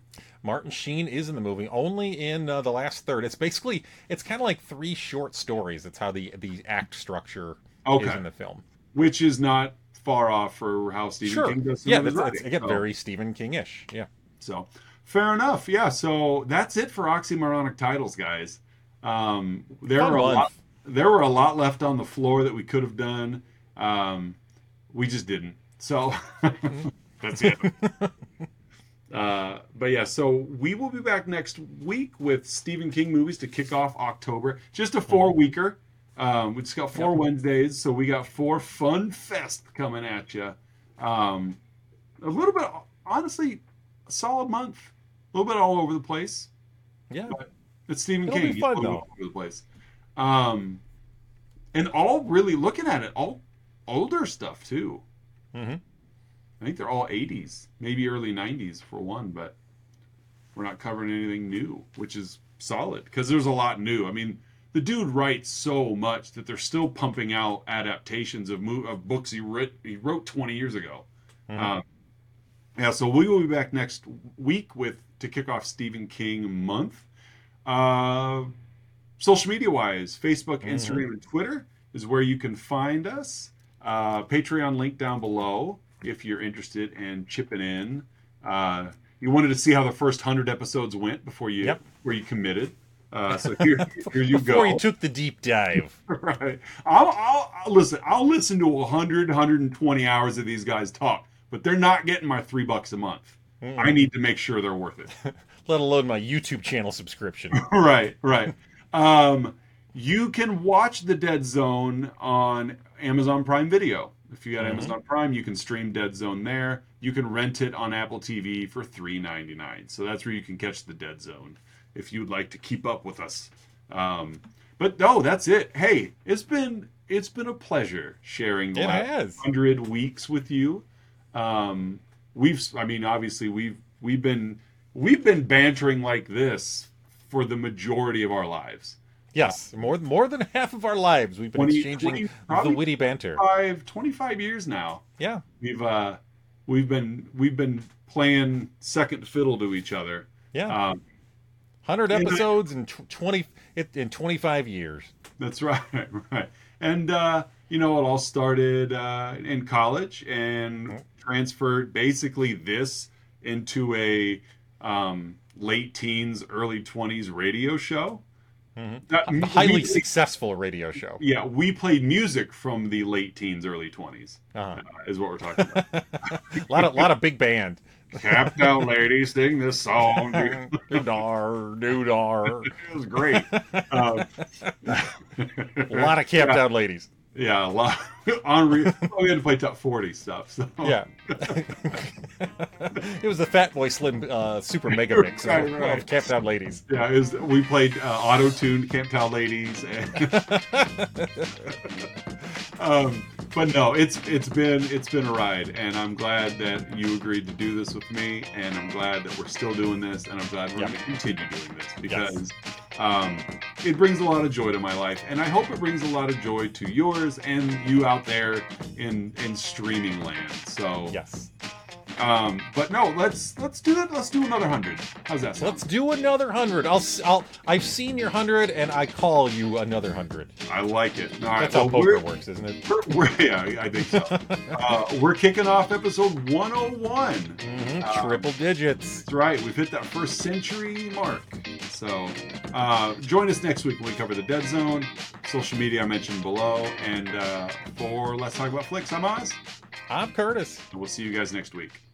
Martin Sheen is in the movie, only in uh, the last third. It's basically, it's kind of like three short stories. That's how the, the act structure okay. is in the film. Which is not far off for how Stephen sure. King does. Yeah, that's, that's, again, so. very Stephen King-ish. Yeah. So, fair enough. Yeah, so that's it for Oxymoronic Titles, guys. Um, there, were a lot, there were a lot left on the floor that we could have done. Um, we just didn't. So, that's it. Uh, but yeah, so we will be back next week with Stephen King movies to kick off October. Just a four-weeker. Um, we just got four yep. Wednesdays, so we got four fun fest coming at you. Um, a little bit, honestly, a solid month. A little bit all over the place. Yeah. But it's Stephen It'll King. Be fun, though. All over the place. Um, and all really looking at it, all older stuff, too. Mm-hmm. I think they're all eighties, maybe early nineties for one, but we're not covering anything new, which is solid because there's a lot new. I mean, the dude writes so much that they're still pumping out adaptations of mo- of books he writ- he wrote twenty years ago. Mm-hmm. Um, yeah, so we will be back next week with to kick off Stephen King month. Uh, social media wise, Facebook, mm-hmm. Instagram, and Twitter is where you can find us. Uh, Patreon link down below. If you're interested in chipping in, uh, you wanted to see how the first hundred episodes went before you yep. where you committed. Uh, so here, here you go. Before you took the deep dive, right? I'll, I'll, I'll listen. I'll listen to one hundred, one hundred twenty hours of these guys talk, but they're not getting my three bucks a month. Mm. I need to make sure they're worth it. Let alone my YouTube channel subscription. right, right. Um, you can watch The Dead Zone on Amazon Prime Video. If you got mm-hmm. Amazon Prime, you can stream Dead Zone there. You can rent it on Apple T V for three dollars and ninety-nine cents. So that's where you can catch The Dead Zone if you'd like to keep up with us. Um, but no, that's it. Hey, it's been it's been a pleasure sharing the it last has. hundred weeks with you. Um, we've I mean obviously we've we've been we've been bantering like this for the majority of our lives. Yes, more more than half of our lives we've been twenty, exchanging twenty, the witty banter. twenty-five, twenty-five years now. Yeah, we've uh, we've been we've been playing second fiddle to each other. Yeah, um, hundred episodes in twenty in twenty-five years. That's right, right. And uh, you know, it all started uh, in college and mm-hmm. transferred basically this into a um, late teens, early twenties radio show. Mm-hmm. That, a highly we, successful radio show. Yeah, we played music from the late teens, early twenties, uh-huh. uh, is what we're talking about. a lot of, lot of big band. Capped out ladies, sing this song. Doo-dar, doo-dar. It was great. Um, a lot of capped yeah. out ladies. Yeah, a lot. On re- well, we had to play top forty stuff. So. Yeah. It was the Fat Boy Slim uh, super mega mix right, of, right. of Camp Town Ladies. Yeah, it was, we played uh, auto-tuned Camp Town Ladies. And um, but no, it's it's been it's been a ride, and I'm glad that you agreed to do this with me, and I'm glad that we're still doing this, and I'm glad we're yep. going to continue doing this because. Yes. Um, it brings a lot of joy to my life, and I hope it brings a lot of joy to yours and you out there in in streaming land. So yes, Um, but no, let's let's do that. Let's do another hundred. How's that sound? Let's do another hundred. I'll I'll I've seen your hundred, and I call you another hundred. I like it. All right, that's well, how poker works, isn't it? We're, we're, yeah, I think so. uh, we're kicking off episode one oh one. Mm-hmm. Uh, Triple digits. That's right. We've hit that first century mark. So uh, join us next week when we cover the Dead Zone. Social media I mentioned below, and uh, for Let's Talk About Flicks, I'm Oz. I'm Curtis. And we'll see you guys next week.